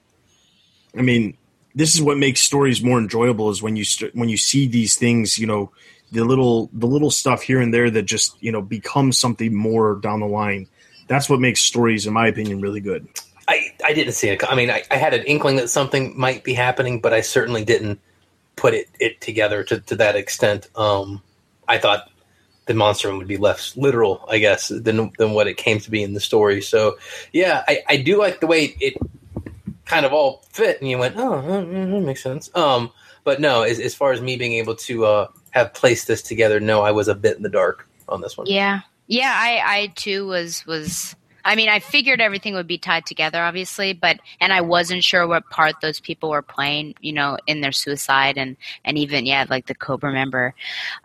I mean, this is what makes stories more enjoyable, is when you see these things, you know, the little stuff here and there that just, you know, becomes something more down the line. That's what makes stories, in my opinion, really good. I didn't see it. I mean, I had an inkling that something might be happening, but I certainly didn't put it together to that extent. I thought the monster would be less literal, I guess, than what it came to be in the story. So, yeah, I do like the way it kind of all fit, and you went, oh, that makes sense. But no, as far as me being able to have placed this together, no, I was a bit in the dark on this one. Yeah. Yeah, I too was I mean, I figured everything would be tied together, obviously, but I wasn't sure what part those people were playing, you know, in their suicide and even, yeah, like the Cobra member.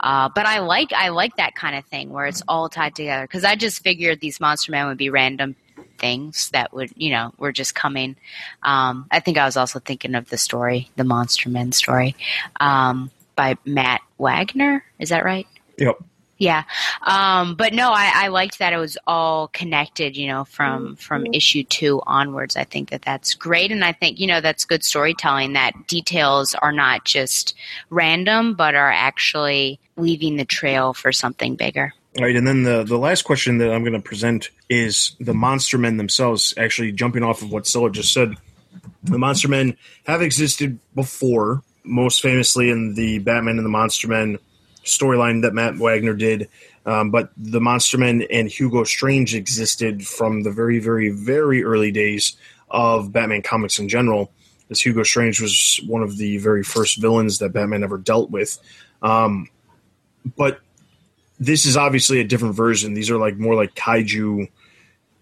But I like that kind of thing where it's all tied together, because I just figured these Monster Men would be random things that would, you know, were just coming. I think I was also thinking of the story, the Monster Men story, by Matt Wagner. Is that right? Yep. Yeah. But no, I liked that it was all connected, you know, from issue 2 onwards. I think that's great. And I think, you know, that's good storytelling, that details are not just random, but are actually leaving the trail for something bigger. All right. And then the last question that I'm going to present is the Monster Men themselves, actually jumping off of what Stella just said. The Monster Men have existed before, most famously in the Batman and the Monster Men storyline that Matt Wagner did, but the Monster Men and Hugo Strange existed from the very, very, very early days of Batman comics in general, as Hugo Strange was one of the very first villains that Batman ever dealt with. But this is obviously a different version. These are like more like kaiju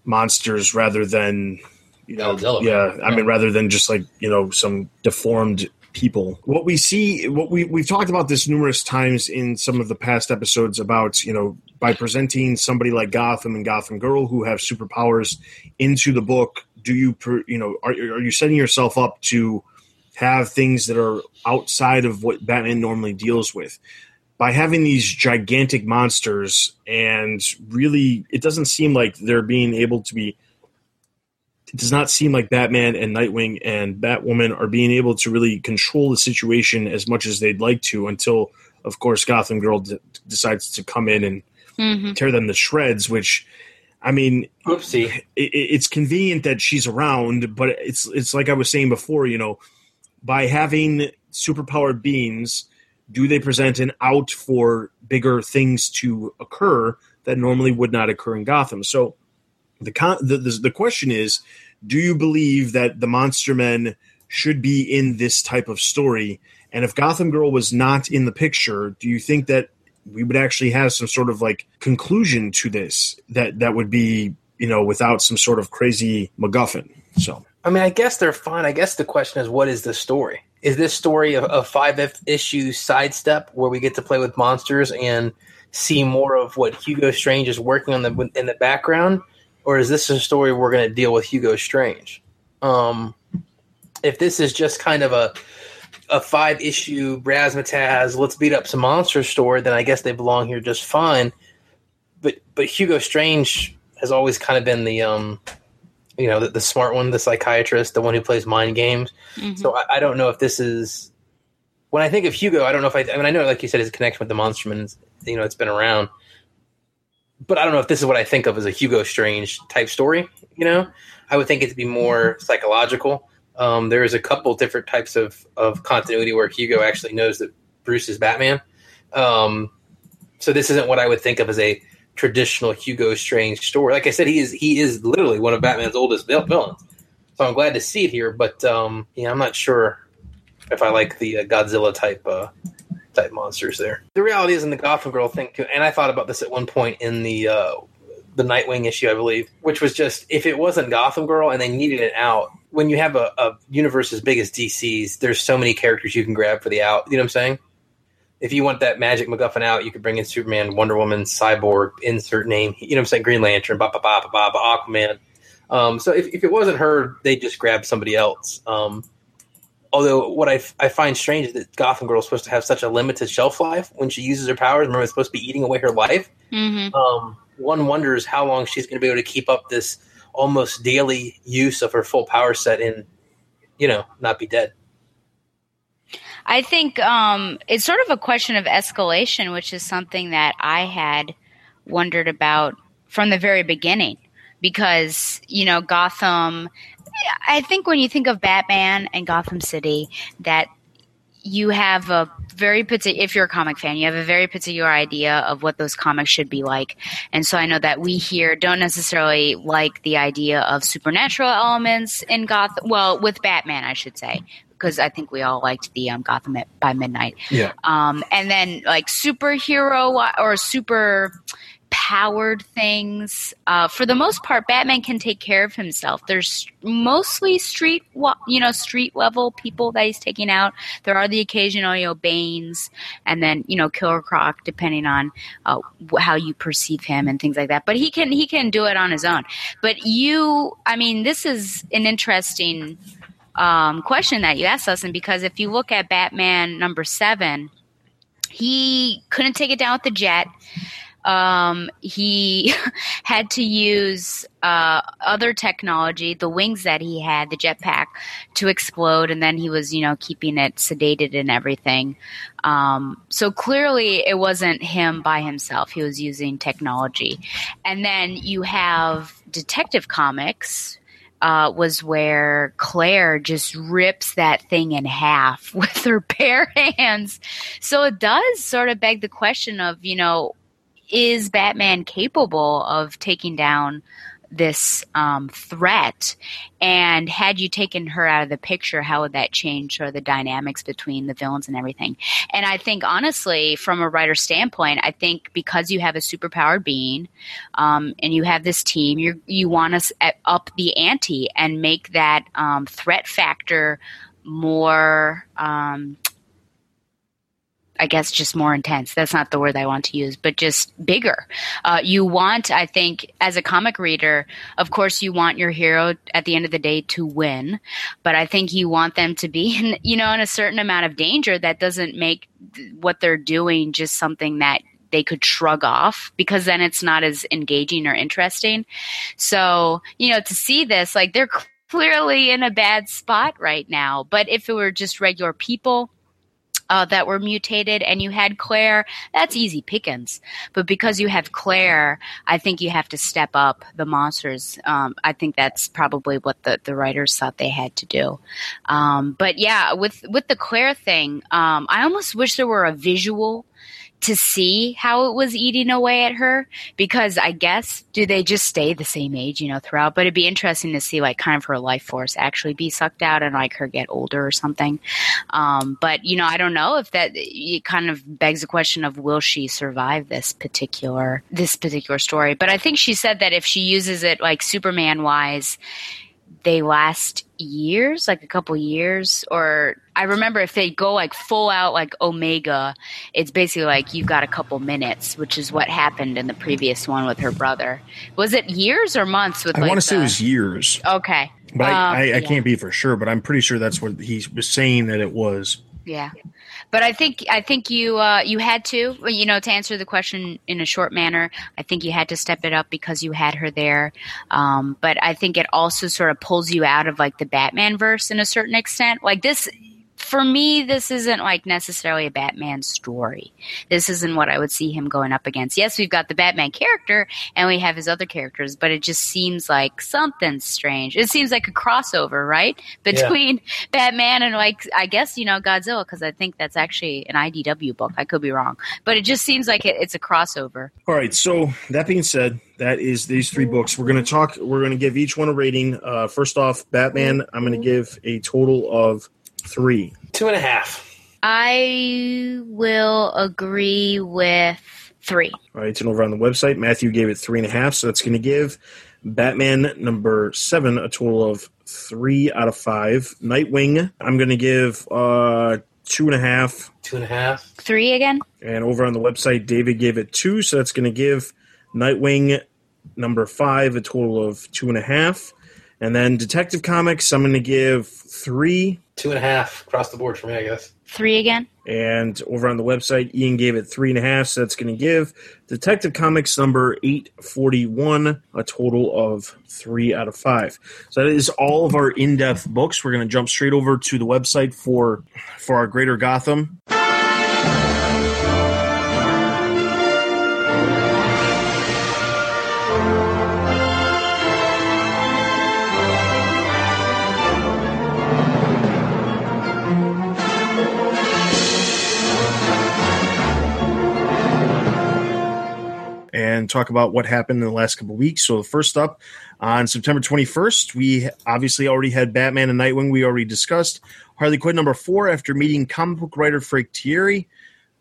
monsters rather than, you know, rather than just like, you know, some deformed people. What we see, we've talked about this numerous times in some of the past episodes about, you know, by presenting somebody like Gotham and Gotham Girl who have superpowers into the book, are you setting yourself up to have things that are outside of what Batman normally deals with? By having these gigantic monsters, and really, it doesn't seem like they're being able to be. It does not seem like Batman and Nightwing and Batwoman are being able to really control the situation as much as they'd like to, until, of course, Gotham Girl decides to come in and tear them to shreds, which, I mean, oopsie. It's convenient that she's around, but it's like I was saying before, you know, by having superpowered beings, do they present an out for bigger things to occur that normally would not occur in Gotham? So, the question is, do you believe that the Monster Men should be in this type of story? And if Gotham Girl was not in the picture, do you think that we would actually have some sort of like conclusion to this that would be, you know, without some sort of crazy MacGuffin? So, I mean, I guess they're fine. I guess the question is, what is the story? Is this story a 5-issue sidestep where we get to play with monsters and see more of what Hugo Strange is working on in the background? Or is this a story we're going to deal with Hugo Strange? If this is just kind of a 5-issue razzmatazz, let's beat up some monster story, then I guess they belong here just fine. But Hugo Strange has always kind of been the you know, the smart one, the psychiatrist, the one who plays mind games. Mm-hmm. So I don't know if this is. When I think of Hugo, I don't know if I mean, I know, like you said, his connection with the Monster Men, you know, it's been around. But I don't know if this is what I think of as a Hugo Strange type story. You know, I would think it'd be more psychological. There is a couple different types of continuity where Hugo actually knows that Bruce is Batman. So this isn't what I would think of as a traditional Hugo Strange story. Like I said, he is literally one of Batman's oldest villains. So I'm glad to see it here, but yeah, I'm not sure if I like the Godzilla type monsters there. The reality is in the Gotham Girl thing too, and I thought about this at one point in the the Nightwing issue, I believe, which was just, if it wasn't Gotham Girl and they needed it out, when you have a universe as big as DC's, there's so many characters you can grab for the out. You know what I'm saying? If you want that magic MacGuffin out, you could bring in Superman, Wonder Woman, Cyborg, insert name, you know what I'm saying, Green Lantern, Aquaman. So if it wasn't her, they just grabbed somebody else. Although what I find strange is that Gotham Girl is supposed to have such a limited shelf life when she uses her powers. Remember, it's supposed to be eating away her life. Mm-hmm. One wonders how long she's going to be able to keep up this almost daily use of her full power set and, you know, not be dead. I think it's sort of a question of escalation, which is something that I had wondered about from the very beginning. Because, you know, Gotham, I think when you think of Batman and Gotham City, that you have a very particular, if you're a comic fan, you have a very particular idea of what those comics should be like. And so I know that we here don't necessarily like the idea of supernatural elements in Gotham. Well, with Batman, I should say. Because I think we all liked the Gotham by Midnight. Yeah. And then like superhero or super powered things. For the most part, Batman can take care of himself. There's mostly street level people that he's taking out. There are the occasional, you know, Banes and then, you know, Killer Croc, depending on how you perceive him and things like that. But he can do it on his own. But this is an interesting question that you asked us, and because if you look at Batman number 7, he couldn't take it down with the jet. He had to use other technology, the wings that he had, the jetpack, to explode, and then he was, you know, keeping it sedated and everything. So clearly it wasn't him by himself. He was using technology. And then you have Detective Comics, was where Claire just rips that thing in half with her bare hands. So it does sort of beg the question of, you know, is Batman capable of taking down this threat? And had you taken her out of the picture, how would that change sort of the dynamics between the villains and everything? And I think, honestly, from a writer's standpoint, I think because you have a superpowered being and you have this team, you want to up the ante and make that threat factor more I guess just more intense. That's not the word I want to use, but just bigger. You want, I think, as a comic reader, of course you want your hero at the end of the day to win, but I think you want them to be in, you know, in a certain amount of danger that doesn't make what they're doing just something that they could shrug off, because then it's not as engaging or interesting. So, you know, to see this, like, they're clearly in a bad spot right now, but if it were just regular people that were mutated and you had Claire, that's easy pickings. But because you have Claire, I think you have to step up the monsters. I think that's probably what the writers thought they had to do. But yeah, with the Claire thing, I almost wish there were a visual to see how it was eating away at her, because I guess, do they just stay the same age, you know, throughout? But it'd be interesting to see, like, kind of her life force actually be sucked out and, like, her get older or something. But, you know, I don't know if that – it kind of begs the question of, will she survive this particular story? But I think she said that if she uses it, like, Superman-wise – they last years, like a couple years, or I remember if they go like full out like Omega, it's basically like you've got a couple minutes, which is what happened in the previous one with her brother. Was it years or months? With I like want to say it was years. Okay. But I can't be for sure, but I'm pretty sure that's what he was saying that it was. Yeah. But I think you had to, you know, to answer the question in a short manner, I think you had to step it up because you had her there. But I think it also sort of pulls you out of like the Batman verse in a certain extent. Like this, for me, this isn't like necessarily a Batman story. This isn't what I would see him going up against. Yes, we've got the Batman character and we have his other characters, but it just seems like something strange. It seems like a crossover, right? Between Batman and, like, I guess, you know, Godzilla, because I think that's actually an IDW book. I could be wrong. But it just seems like it's a crossover. All right. So that being said, that is these three books. We're going to give each one a rating. First off, Batman, I'm going to give a total of 3. 2.5. I will agree with 3. All right, and over on the website, Matthew gave it 3.5, so that's going to give Batman number 7 a total of 3 out of 5. Nightwing, I'm going to give 2.5. 2.5. 3 again. And over on the website, David gave it 2, so that's going to give Nightwing number 5 a total of 2.5. And then Detective Comics, I'm going to give 3. 2.5 across the board for me, I guess. 3 again. And over on the website, Ian gave it 3.5, so that's going to give Detective Comics number 841 a total of 3 out of 5. So that is all of our in-depth books. We're going to jump straight over to the website for our Greater Gotham. And talk about what happened in the last couple of weeks. So first up, on September 21st, we obviously already had Batman and Nightwing. We already discussed Harley Quinn number 4. After meeting comic book writer Frank Thierry,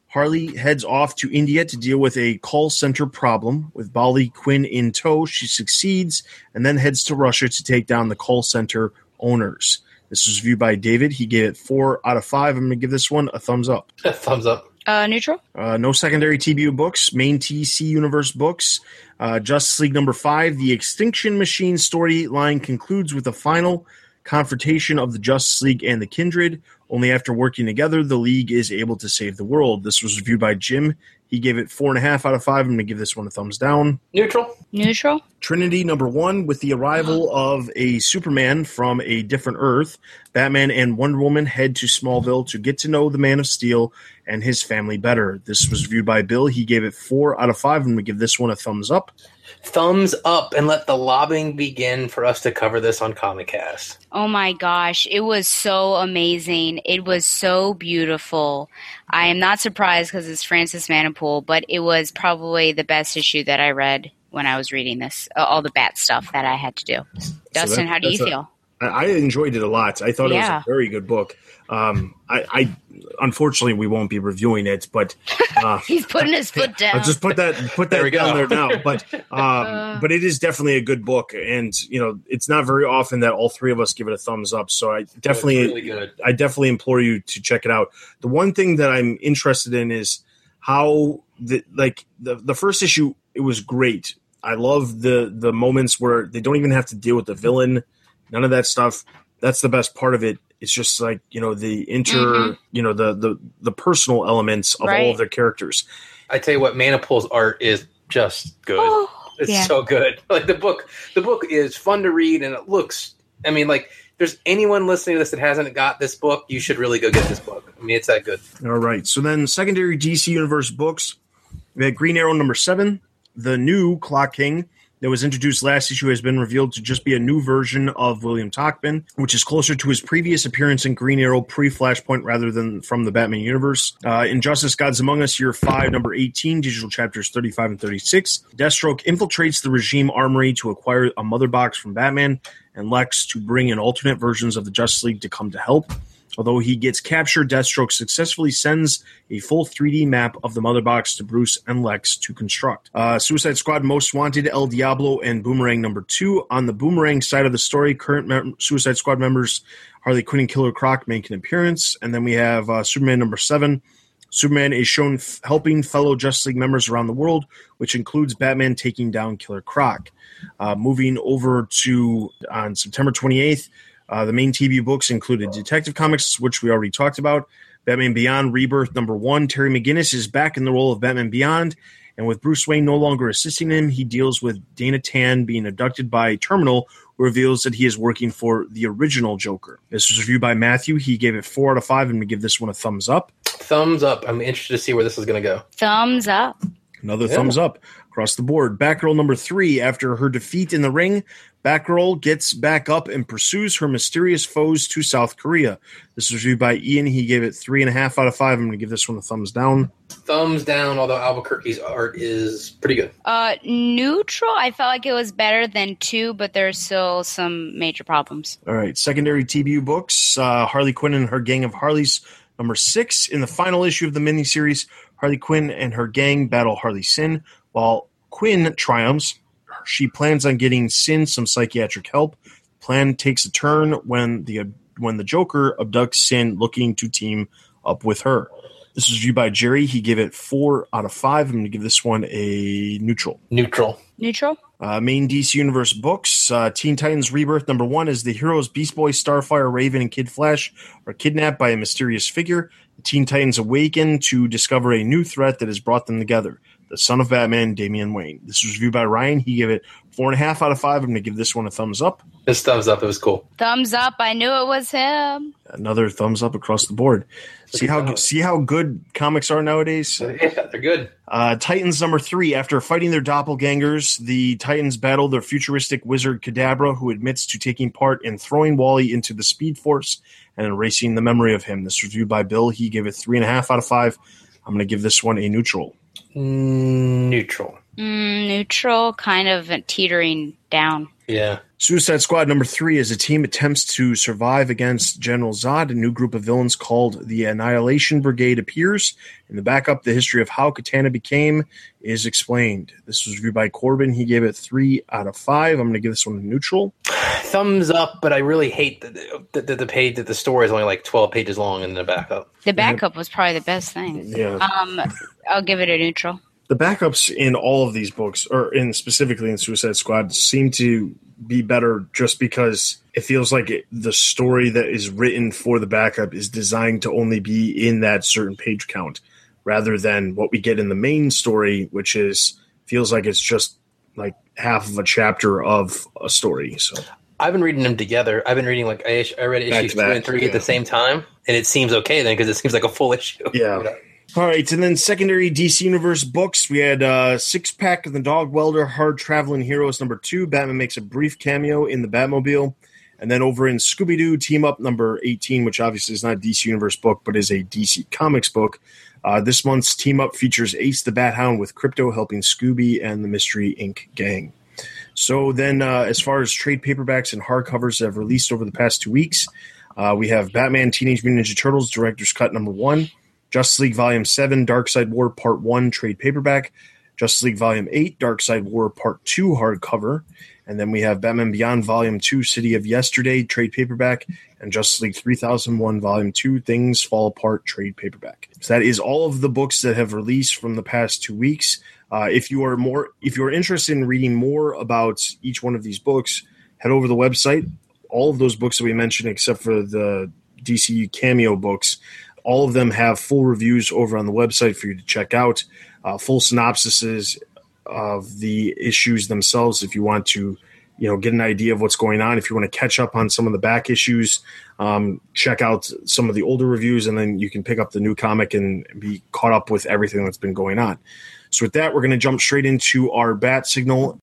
Harley heads off to India to deal with a call center problem. With Harley Quinn in tow, she succeeds and then heads to Russia to take down the call center owners. This was viewed by David. He gave it 4 out of 5. I'm going to give this one a thumbs up. A thumbs up. Neutral. No secondary TBU books. Main TC Universe books. Justice League number 5. The Extinction Machine storyline concludes with a final confrontation of the Justice League and the Kindred. Only after working together, the League is able to save the world. This was reviewed by Jim. He gave it 4.5 out of 5. I'm going to give this one a thumbs down. Neutral. Neutral. Trinity number 1. With the arrival of a Superman from a different Earth, Batman and Wonder Woman head to Smallville to get to know the Man of Steel and his family better. This was reviewed by Bill. He gave it 4 out of 5. I'm going to give this one a thumbs up. Thumbs up, and let the lobbying begin for us to cover this on Comicast. Oh my gosh, it was so amazing. It was so beautiful. I am not surprised because it's Francis Manapul, but it was probably the best issue that I read when I was reading this, all the Bat stuff that I had to do. Dustin, how do you feel? I enjoyed it a lot. I thought it was a very good book. I unfortunately we won't be reviewing it, but he's putting his foot down. I'll just put that down there now. But it is definitely a good book, and you know it's not very often that all three of us give it a thumbs up. So I definitely implore you to check it out. The one thing that I'm interested in is how the first issue. It was great. I love the moments where they don't even have to deal with the villain. None of that stuff. That's the best part of it. It's just like, you know, the the personal elements of all of their characters. I tell you what, Manapul's art is just good. So good. Like the book is fun to read, and it looks. I mean, like, if there's anyone listening to this that hasn't got this book, you should really go get this book. I mean, it's that good. All right. So then, secondary DC Universe books. We had Green Arrow number 7, the new Clock King. That was introduced last issue has been revealed to just be a new version of William Tachman, which is closer to his previous appearance in Green Arrow pre-Flashpoint rather than from the Batman universe. Injustice Gods Among Us, year 5, number 18, digital chapters 35 and 36. Deathstroke infiltrates the regime armory to acquire a mother box from Batman and Lex to bring in alternate versions of the Justice League to come to help. Although he gets captured, Deathstroke successfully sends a full 3D map of the Mother Box to Bruce and Lex to construct. Suicide Squad, Most Wanted, El Diablo, and Boomerang number 2. On the Boomerang side of the story, current Suicide Squad members Harley Quinn and Killer Croc make an appearance. And then we have Superman number 7. Superman is shown helping fellow Justice League members around the world, which includes Batman taking down Killer Croc. Moving over to on September 28th, the main TBU books included Detective Comics, which we already talked about, Batman Beyond, Rebirth number 1. Terry McGinnis is back in the role of Batman Beyond, and with Bruce Wayne no longer assisting him, he deals with Dana Tan being abducted by Terminal, who reveals that he is working for the original Joker. This was reviewed by Matthew. He gave it 4 out of 5, and we give this one a thumbs up. Thumbs up. I'm interested to see where this is going to go. Thumbs up. Another thumbs up across the board. Batgirl number 3, after her defeat in the ring, Batgirl gets back up and pursues her mysterious foes to South Korea. This was reviewed by Ian. He gave it 3.5 out of 5. I'm going to give this one a thumbs down. Thumbs down, although Albuquerque's art is pretty good. Neutral. I felt like it was better than 2, but there's still some major problems. All right. Secondary TBU books. Harley Quinn and her gang of Harleys, number 6. In the final issue of the miniseries, Harley Quinn and her gang battle Harley Sin. While Quinn triumphs, she plans on getting Sin some psychiatric help. Plan takes a turn when the Joker abducts Sin, looking to team up with her. This was reviewed by Jerry. He gave it 4 out of 5. I'm going to give this one a neutral. Neutral. Main DC Universe books. Teen Titans Rebirth #1 is the heroes Beast Boy, Starfire, Raven, and Kid Flash are kidnapped by a mysterious figure. The Teen Titans awaken to discover a new threat that has brought them together. The Son of Batman, Damian Wayne. This was reviewed by Ryan. He gave it 4.5 out of 5. I'm going to give this one a thumbs up. It's thumbs up. It was cool. Thumbs up. I knew it was him. Another thumbs up across the board. See how good comics are nowadays? Yeah, they're good. Titans #3. After fighting their doppelgangers, the Titans battle their futuristic wizard Kadabra, who admits to taking part in throwing Wally into the Speed Force and erasing the memory of him. This was reviewed by Bill. He gave it 3.5 out of 5. I'm going to give this one a neutral. Neutral, kind of teetering down. Yeah. Suicide Squad #3 is a team attempts to survive against General Zod. A new group of villains called the Annihilation Brigade appears. In the backup, the history of how Katana became is explained. This was reviewed by Corbin. He gave it 3 out of 5. I'm going to give this one a neutral. Thumbs up, but I really hate the page that the story is only like 12 pages long in the backup. The backup was probably the best thing. Yeah. I'll give it a neutral. The backups in all of these books, or specifically in Suicide Squad, seem to be better just because it feels like the story that is written for the backup is designed to only be in that certain page count rather than what we get in the main story, which feels like it's just like half of a chapter of a story. So I've been reading them together. I've been reading like I read issues 2 and 3 at the same time, and it seems okay then because it seems like a full issue. Yeah. You know? All right, and then secondary DC Universe books. We had Six Pack of the Dog Welder, Hard Traveling Heroes #2. Batman makes a brief cameo in the Batmobile. And then over in Scooby-Doo Team Up #18, which obviously is not a DC Universe book but is a DC Comics book. This month's Team Up features Ace the Bat Hound with Crypto helping Scooby and the Mystery Inc. gang. So then as far as trade paperbacks and hardcovers that have released over the past 2 weeks, we have Batman Teenage Mutant Ninja Turtles Director's Cut #1. Justice League Volume 7, Dark Side War Part 1, trade paperback. Justice League Volume 8, Dark Side War Part 2, hardcover. And then we have Batman Beyond Volume 2, City of Yesterday, trade paperback. And Justice League 3001 Volume 2, Things Fall Apart, trade paperback. So that is all of the books that have released from the past 2 weeks. If you are interested in reading more about each one of these books, head over to the website. All of those books that we mentioned, except for the DCU cameo books, all of them have full reviews over on the website for you to check out. Full synopsises of the issues themselves if you want to get an idea of what's going on. If you want to catch up on some of the back issues, check out some of the older reviews, and then you can pick up the new comic and be caught up with everything that's been going on. So with that, we're going to jump straight into our Bat Signal.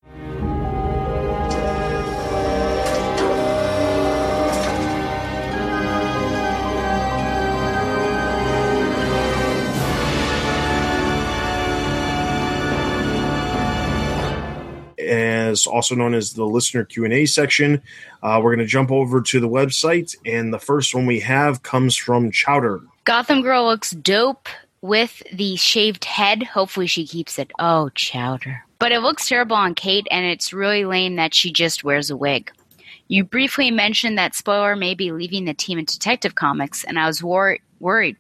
As also known as the listener Q&A section. We're going to jump over to the website, and the first one we have comes from Chowder. Gotham Girl looks dope with the shaved head. Hopefully she keeps it. Oh, Chowder. But it looks terrible on Kate, and it's really lame that she just wears a wig. You briefly mentioned that Spoiler may be leaving the team in Detective Comics, and I was worried.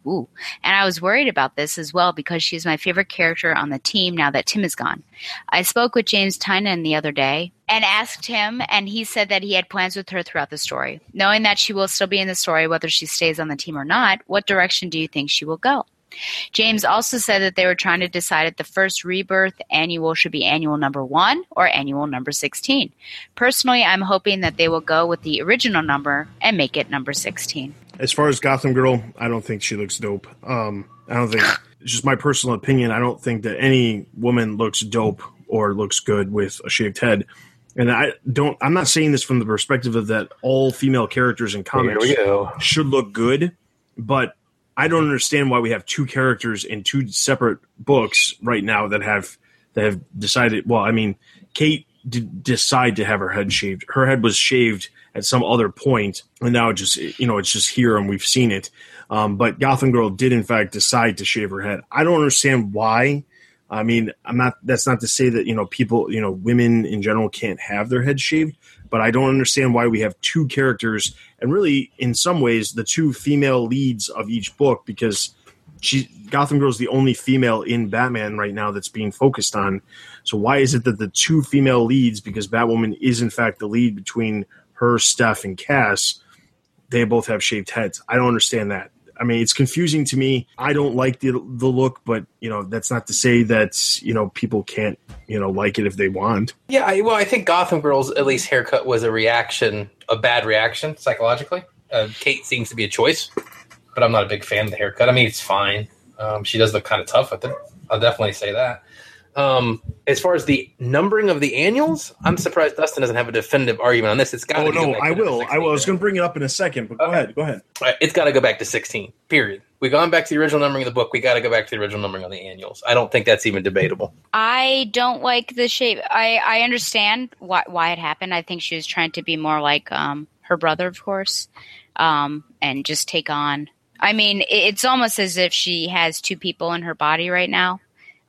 Ooh. And I was worried about this as well because she's my favorite character on the team now that Tim is gone. I spoke with James Tynan the other day and asked him, and he said that he had plans with her throughout the story. Knowing that she will still be in the story, whether she stays on the team or not, what direction do you think she will go? James also said that they were trying to decide if the first Rebirth annual should be annual #1 or annual number 16. Personally, I'm hoping that they will go with the original number and make it number 16. As far as Gotham Girl, I don't think she looks dope. I don't think it's just my personal opinion. I don't think that any woman looks dope or looks good with a shaved head. And I'm not saying this from the perspective of that all female characters in comics should look good, but I don't understand why we have two characters in two separate books right now that have decided. Well, I mean, Kate did decide to have her head shaved. Her head was shaved at some other point, and now it's just here, and we've seen it. But Gotham Girl did, in fact, decide to shave her head. I don't understand why. I mean, I'm not. That's not to say that, you know, people, you know, women in general can't have their heads shaved. But I don't understand why we have two characters, and really, in some ways, the two female leads of each book, because Gotham Girl is the only female in Batman right now that's being focused on. So why is it that the two female leads, because Batwoman is, in fact, the lead between her, Steph, and Cass, they both have shaved heads? I don't understand that. I mean, it's confusing to me. I don't like the look, but, you know, that's not to say that, you know, people can't, you know, like it if they want. Yeah, well, I think Gotham Girl's, at least, haircut was a reaction, a bad reaction psychologically. Kate seems to be a choice, but I'm not a big fan of the haircut. I mean, it's fine. She does look kind of tough with it. I'll definitely say that. As far as the numbering of the annuals, I'm surprised Dustin doesn't have a definitive argument on this. It's got. Oh no, I will. I was going to bring it up in a second, but go ahead. It's got to go back to 16. Period. We've gone back to the original numbering of the book. We got to go back to the original numbering on the annuals. I don't think that's even debatable. I don't like the shape. I understand why it happened. I think she was trying to be more like her brother, of course, and just take on. I mean, it's almost as if she has two people in her body right now.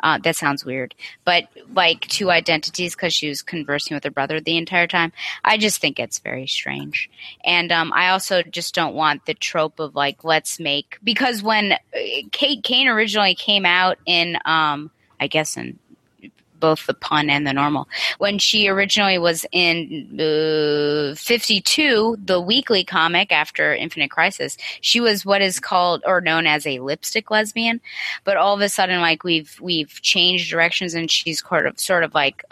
That sounds weird, but like two identities, because she was conversing with her brother the entire time. I just think it's very strange. And I also just don't want the trope of like, let's make, because when Kate Kane originally came out in, I guess in both the pun and the normal, when she originally was in 52, the weekly comic after Infinite Crisis, she was what is called or known as a lipstick lesbian. But all of a sudden, like we've changed directions, and she's sort of like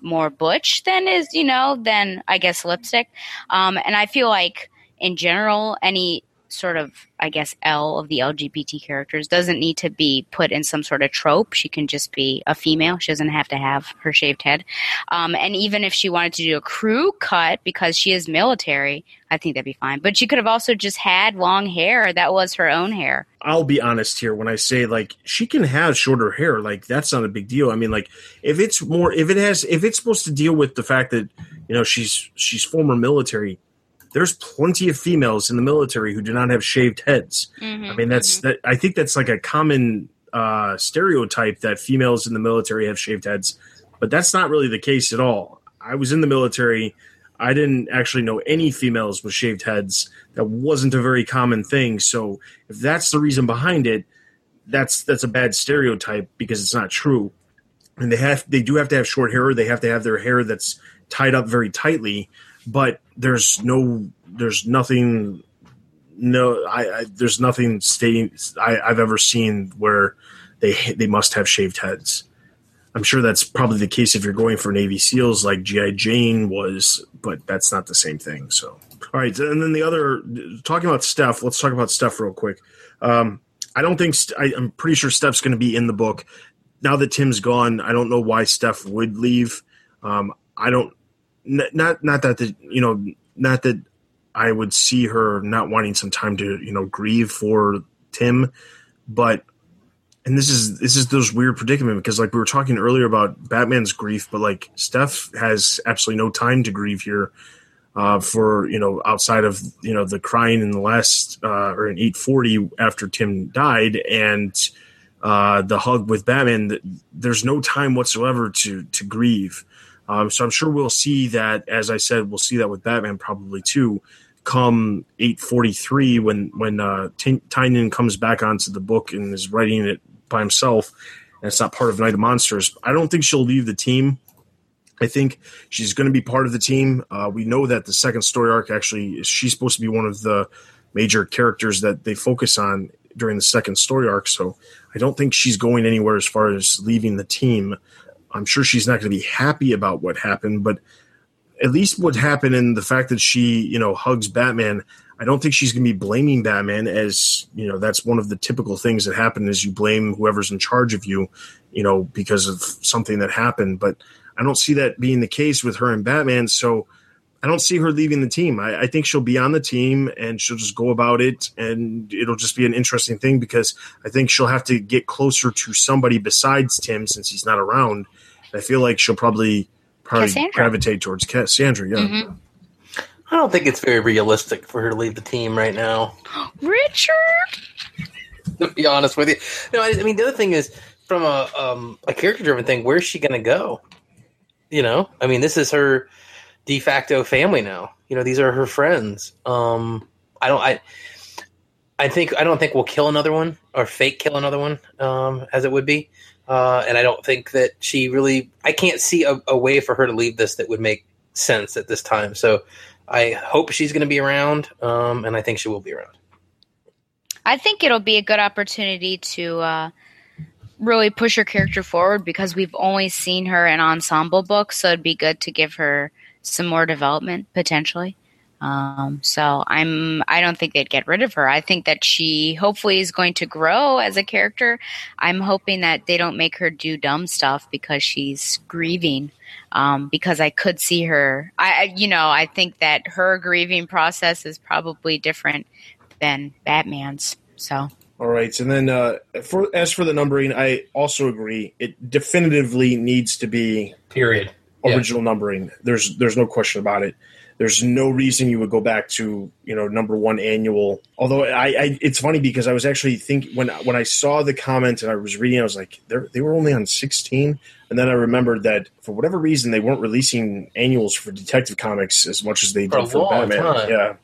more butch than is, you know, than I guess lipstick. And I feel like in general, any sort of, I guess, L of the LGBT characters doesn't need to be put in some sort of trope. She can just be a female. She doesn't have to have her shaved head. And even if she wanted to do a crew cut because she is military, I think that'd be fine. But she could have also just had long hair. That was her own hair. I'll be honest here when I say, like, she can have shorter hair. Like, that's not a big deal. I mean, like, if it's supposed to deal with the fact that, you know, she's former military. There's plenty of females in the military who do not have shaved heads. Mm-hmm, I mean, that. I think that's like a common stereotype that females in the military have shaved heads, but that's not really the case at all. I was in the military. I didn't actually know any females with shaved heads. That wasn't a very common thing. So if that's the reason behind it, that's a bad stereotype because it's not true. And they do have to have short hair. Or they have to have their hair that's tied up very tightly. But I've ever seen where they must have shaved heads. I'm sure that's probably the case if you're going for Navy SEALs like G.I. Jane was, but that's not the same thing. So, all right. And then let's talk about Steph real quick. I'm pretty sure Steph's going to be in the book. Now that Tim's gone, I don't know why Steph would leave. Not that I would see her not wanting some time to, you know, grieve for Tim, but and this is those weird predicament because like we were talking earlier about Batman's grief, but like Steph has absolutely no time to grieve here for, you know, outside of, you know, the crying in the last or in 840 after Tim died and the hug with Batman. There's no time whatsoever to grieve. So I'm sure we'll see that, as I said, we'll see that with Batman probably too, come 843 when Tynan comes back onto the book and is writing it by himself, and it's not part of Night of Monsters. I don't think she'll leave the team. I think she's going to be part of the team. We know that the second story arc actually, she's supposed to be one of the major characters that they focus on during the second story arc. So I don't think she's going anywhere as far as leaving the team. I'm sure she's not going to be happy about what happened, but at least what happened and the fact that she, you know, hugs Batman, I don't think she's going to be blaming Batman as, you know, that's one of the typical things that happen is you blame whoever's in charge of you, you know, because of something that happened. But I don't see that being the case with her and Batman, so I don't see her leaving the team. I think she'll be on the team and she'll just go about it and it'll just be an interesting thing because I think she'll have to get closer to somebody besides Tim since he's not around. I feel like she'll probably gravitate towards Cassandra. Yeah, mm-hmm. I don't think it's very realistic for her to leave the team right now. Richard? To be honest with you. No, I mean, the other thing is, from a character-driven thing, where's she going to go? You know? I mean, this is her de facto family now. You know, these are her friends. I don't think we'll kill another one or fake kill another one, as it would be. And I don't think that she really... I can't see a way for her to leave this that would make sense at this time. So I hope she's going to be around, and I think she will be around. I think it'll be a good opportunity to really push her character forward, because we've only seen her in ensemble books, so it'd be good to give her some more development, potentially. I don't think they'd get rid of her. I think that she hopefully is going to grow as a character. I'm hoping that they don't make her do dumb stuff because she's grieving. Because I could see her, I think that her grieving process is probably different than Batman's. So. All right. And then, as for the numbering, I also agree. It definitively needs to be period original numbering. There's no question about it. There's no reason you would go back to, number one annual. Although it's funny because I was actually thinking when I saw the comment and I was reading, I was like, they were only on 16. And then I remembered that for whatever reason, they weren't releasing annuals for Detective Comics as much as they did for Batman. Ton. Yeah.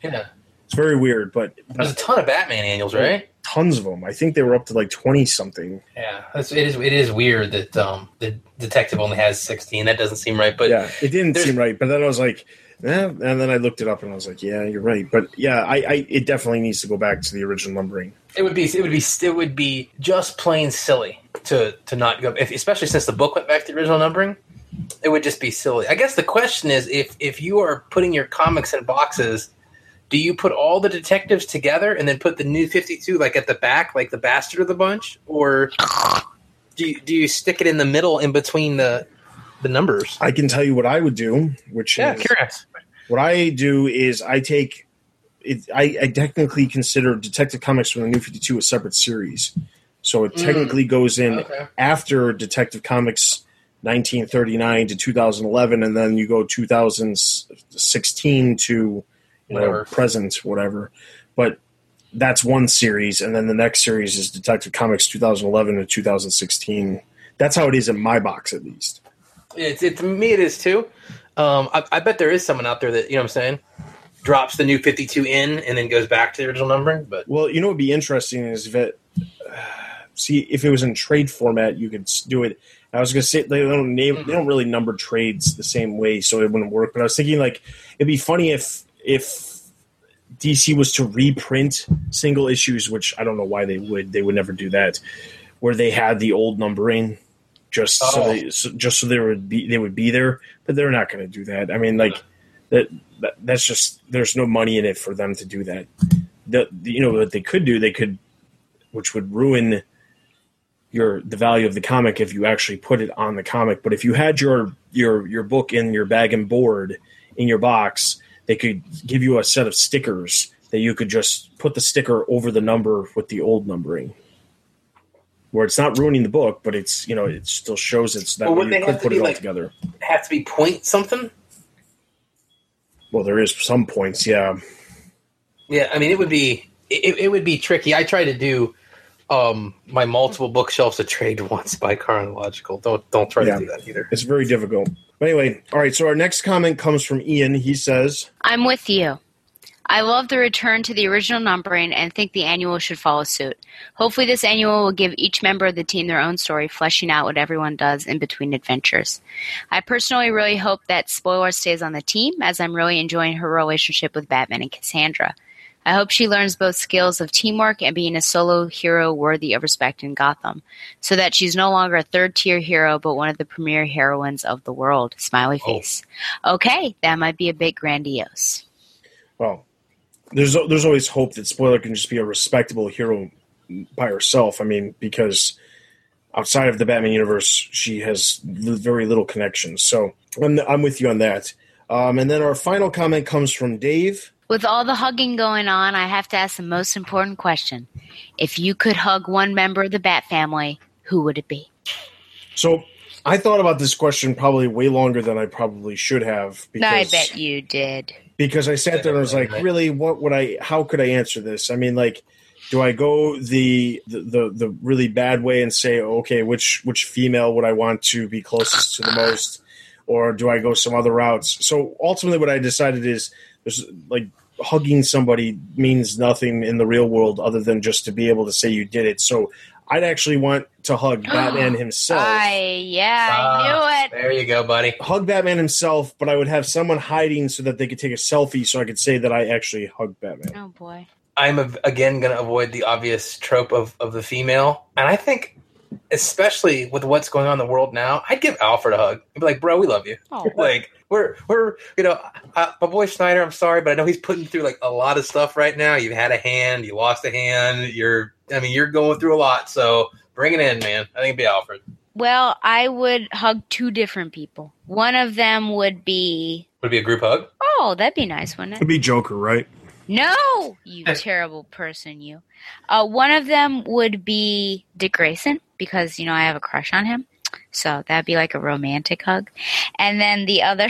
It's very weird, but there's a ton of Batman annuals, right? Tons of them. I think they were up to like 20 something. Yeah, it is weird that the detective only has 16. That doesn't seem right. But yeah, it didn't seem right. But then I was like. Yeah, and then I looked it up and I was like, "Yeah, you're right." But yeah, it definitely needs to go back to the original numbering. It would be just plain silly to not go, especially since the book went back to the original numbering. It would just be silly. I guess the question is, if you are putting your comics in boxes, do you put all the detectives together and then put the New 52 like at the back, like the bastard of the bunch, or do you stick it in the middle in between the numbers? I can tell you what I would do, which is curious. What I do is I take it. I technically consider Detective Comics from the New 52 a separate series, so it technically goes in after Detective Comics 1939 to 2011, and then you go 2016 to present, whatever. But that's one series, and then the next series is Detective Comics 2011 to 2016. That's how it is in my box, at least. To me, it is too. I bet there is someone out there that, you know what I'm saying, drops the New 52 in and then goes back to the original numbering. But what would be interesting is if it was in trade format, you could do it. I was going to say they don't really number trades the same way, so it wouldn't work. But I was thinking like it'd be funny if DC was to reprint single issues, which I don't know why they would never do that, where they had the old numbering. So they would be there, but they're not going to do that. I mean, like that's just there's no money in it for them to do that. What they could do, which would ruin the value of the comic if you actually put it on the comic. But if you had your book in your bag and board in your box, they could give you a set of stickers that you could just put the sticker over the number with the old numbering. Where it's not ruining the book, but it's it still shows it's that way you could put it all together. Have to be point something. Well, there is some points, yeah. Yeah, I mean it would be tricky. I tried to do my multiple bookshelves of trade once by chronological. Don't try to do that either. It's very difficult. But anyway, all right. So our next comment comes from Ian. He says, "I'm with you. I love the return to the original numbering and think the annual should follow suit. Hopefully this annual will give each member of the team their own story, fleshing out what everyone does in between adventures. I personally really hope that Spoiler stays on the team, as I'm really enjoying her relationship with Batman and Cassandra. I hope she learns both skills of teamwork and being a solo hero worthy of respect in Gotham, so that she's no longer a third-tier hero, but one of the premier heroines of the world. Smiley face." Okay, that might be a bit grandiose. Well, There's always hope that Spoiler can just be a respectable hero by herself. I mean, because outside of the Batman universe, she has very little connections. So I'm with you on that. And then our final comment comes from Dave. "With all the hugging going on, I have to ask the most important question. If you could hug one member of the Bat family, who would it be?" So I thought about this question probably way longer than I probably should have. Because I bet you did. because I sat there and I was like, really, what would I? How could I answer this? I mean, like, do I go the really bad way and say, okay, which female would I want to be closest to the most, or do I go some other routes? So ultimately, what I decided is, like, hugging somebody means nothing in the real world other than just to be able to say you did it. So I'd actually want to hug Batman himself. I knew it. There you go, buddy. Hug Batman himself, but I would have someone hiding so that they could take a selfie so I could say that I actually hugged Batman. Oh, boy. I'm, again, going to avoid the obvious trope of the female. And I think, especially with what's going on in the world now, I'd give Alfred a hug. I'd be like, bro, we love you. Oh. Like, we're you know, my boy Snyder, I'm sorry, but I know he's putting through, like, a lot of stuff right now. You've had a hand. You lost a hand. You're going through a lot. So bring it in, man. I think it'd be Alfred. Well, I would hug two different people. One of them would be... Would it be a group hug? Oh, that'd be nice, wouldn't it? It'd be Joker, right? No! You terrible person, you. One of them would be Dick Grayson, because, you know, I have a crush on him. So that'd be like a romantic hug. And then the other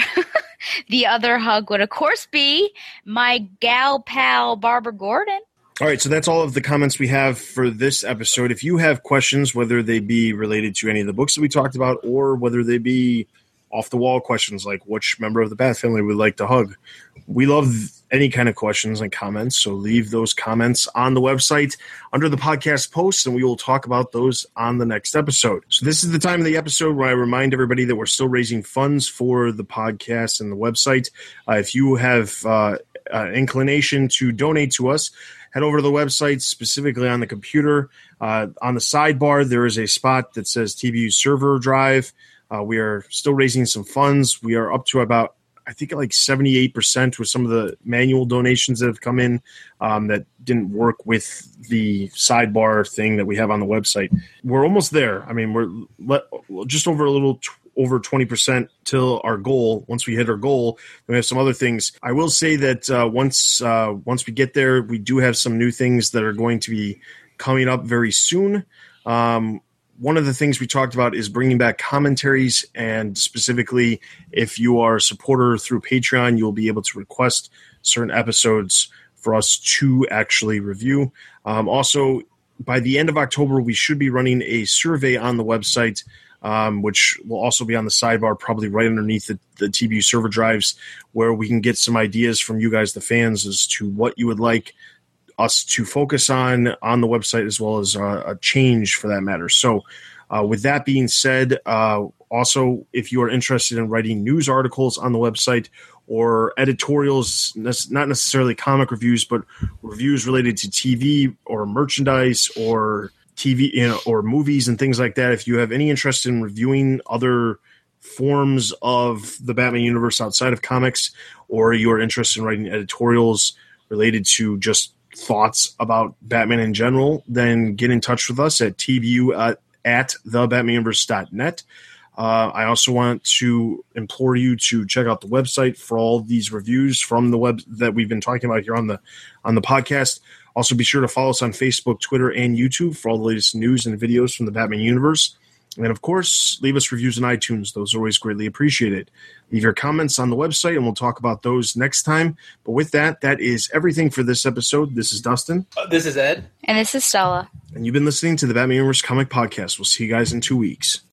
hug would, of course, be my gal pal, Barbara Gordon. All right, so that's all of the comments we have for this episode. If you have questions, whether they be related to any of the books that we talked about or whether they be off-the-wall questions like which member of the Bat family would like to hug, we love any kind of questions and comments, so leave those comments on the website under the podcast post, and we will talk about those on the next episode. So this is the time of the episode where I remind everybody that we're still raising funds for the podcast and the website. If you have inclination to donate to us, head over to the website, specifically on the computer. On the sidebar, there is a spot that says TBU server drive. We are still raising some funds. We are up to about, I think, like 78% with some of the manual donations that have come in that didn't work with the sidebar thing that we have on the website. We're almost there. I mean, we're just over a little over 20% till our goal. Once we hit our goal, we have some other things. I will say that once we get there, we do have some new things that are going to be coming up very soon. One of the things we talked about is bringing back commentaries, and specifically if you are a supporter through Patreon, you'll be able to request certain episodes for us to actually review. Also, by the end of October, we should be running a survey on the website, which will also be on the sidebar, probably right underneath the TBU server drives, where we can get some ideas from you guys, the fans, as to what you would like us to focus on the website, as well as a change for that matter. So with that being said, also, if you are interested in writing news articles on the website or editorials, not necessarily comic reviews, but reviews related to TV or merchandise or TV, you know, or movies and things like that, if you have any interest in reviewing other forms of the Batman universe outside of comics, or you are interested in writing editorials related to just thoughts about Batman in general, then get in touch with us at tbu at thebatmanverse.net. I also want to implore you to check out the website for all these reviews from the web that we've been talking about here on the podcast. Also, be sure to follow us on Facebook, Twitter, and YouTube for all the latest news and videos from the Batman universe. And of course, leave us reviews on iTunes. Those are always greatly appreciated. Leave your comments on the website, and we'll talk about those next time. But with that, that is everything for this episode. This is Dustin. This is Ed. And this is Stella. And you've been listening to the Batman Universe Comic Podcast. We'll see you guys in 2 weeks.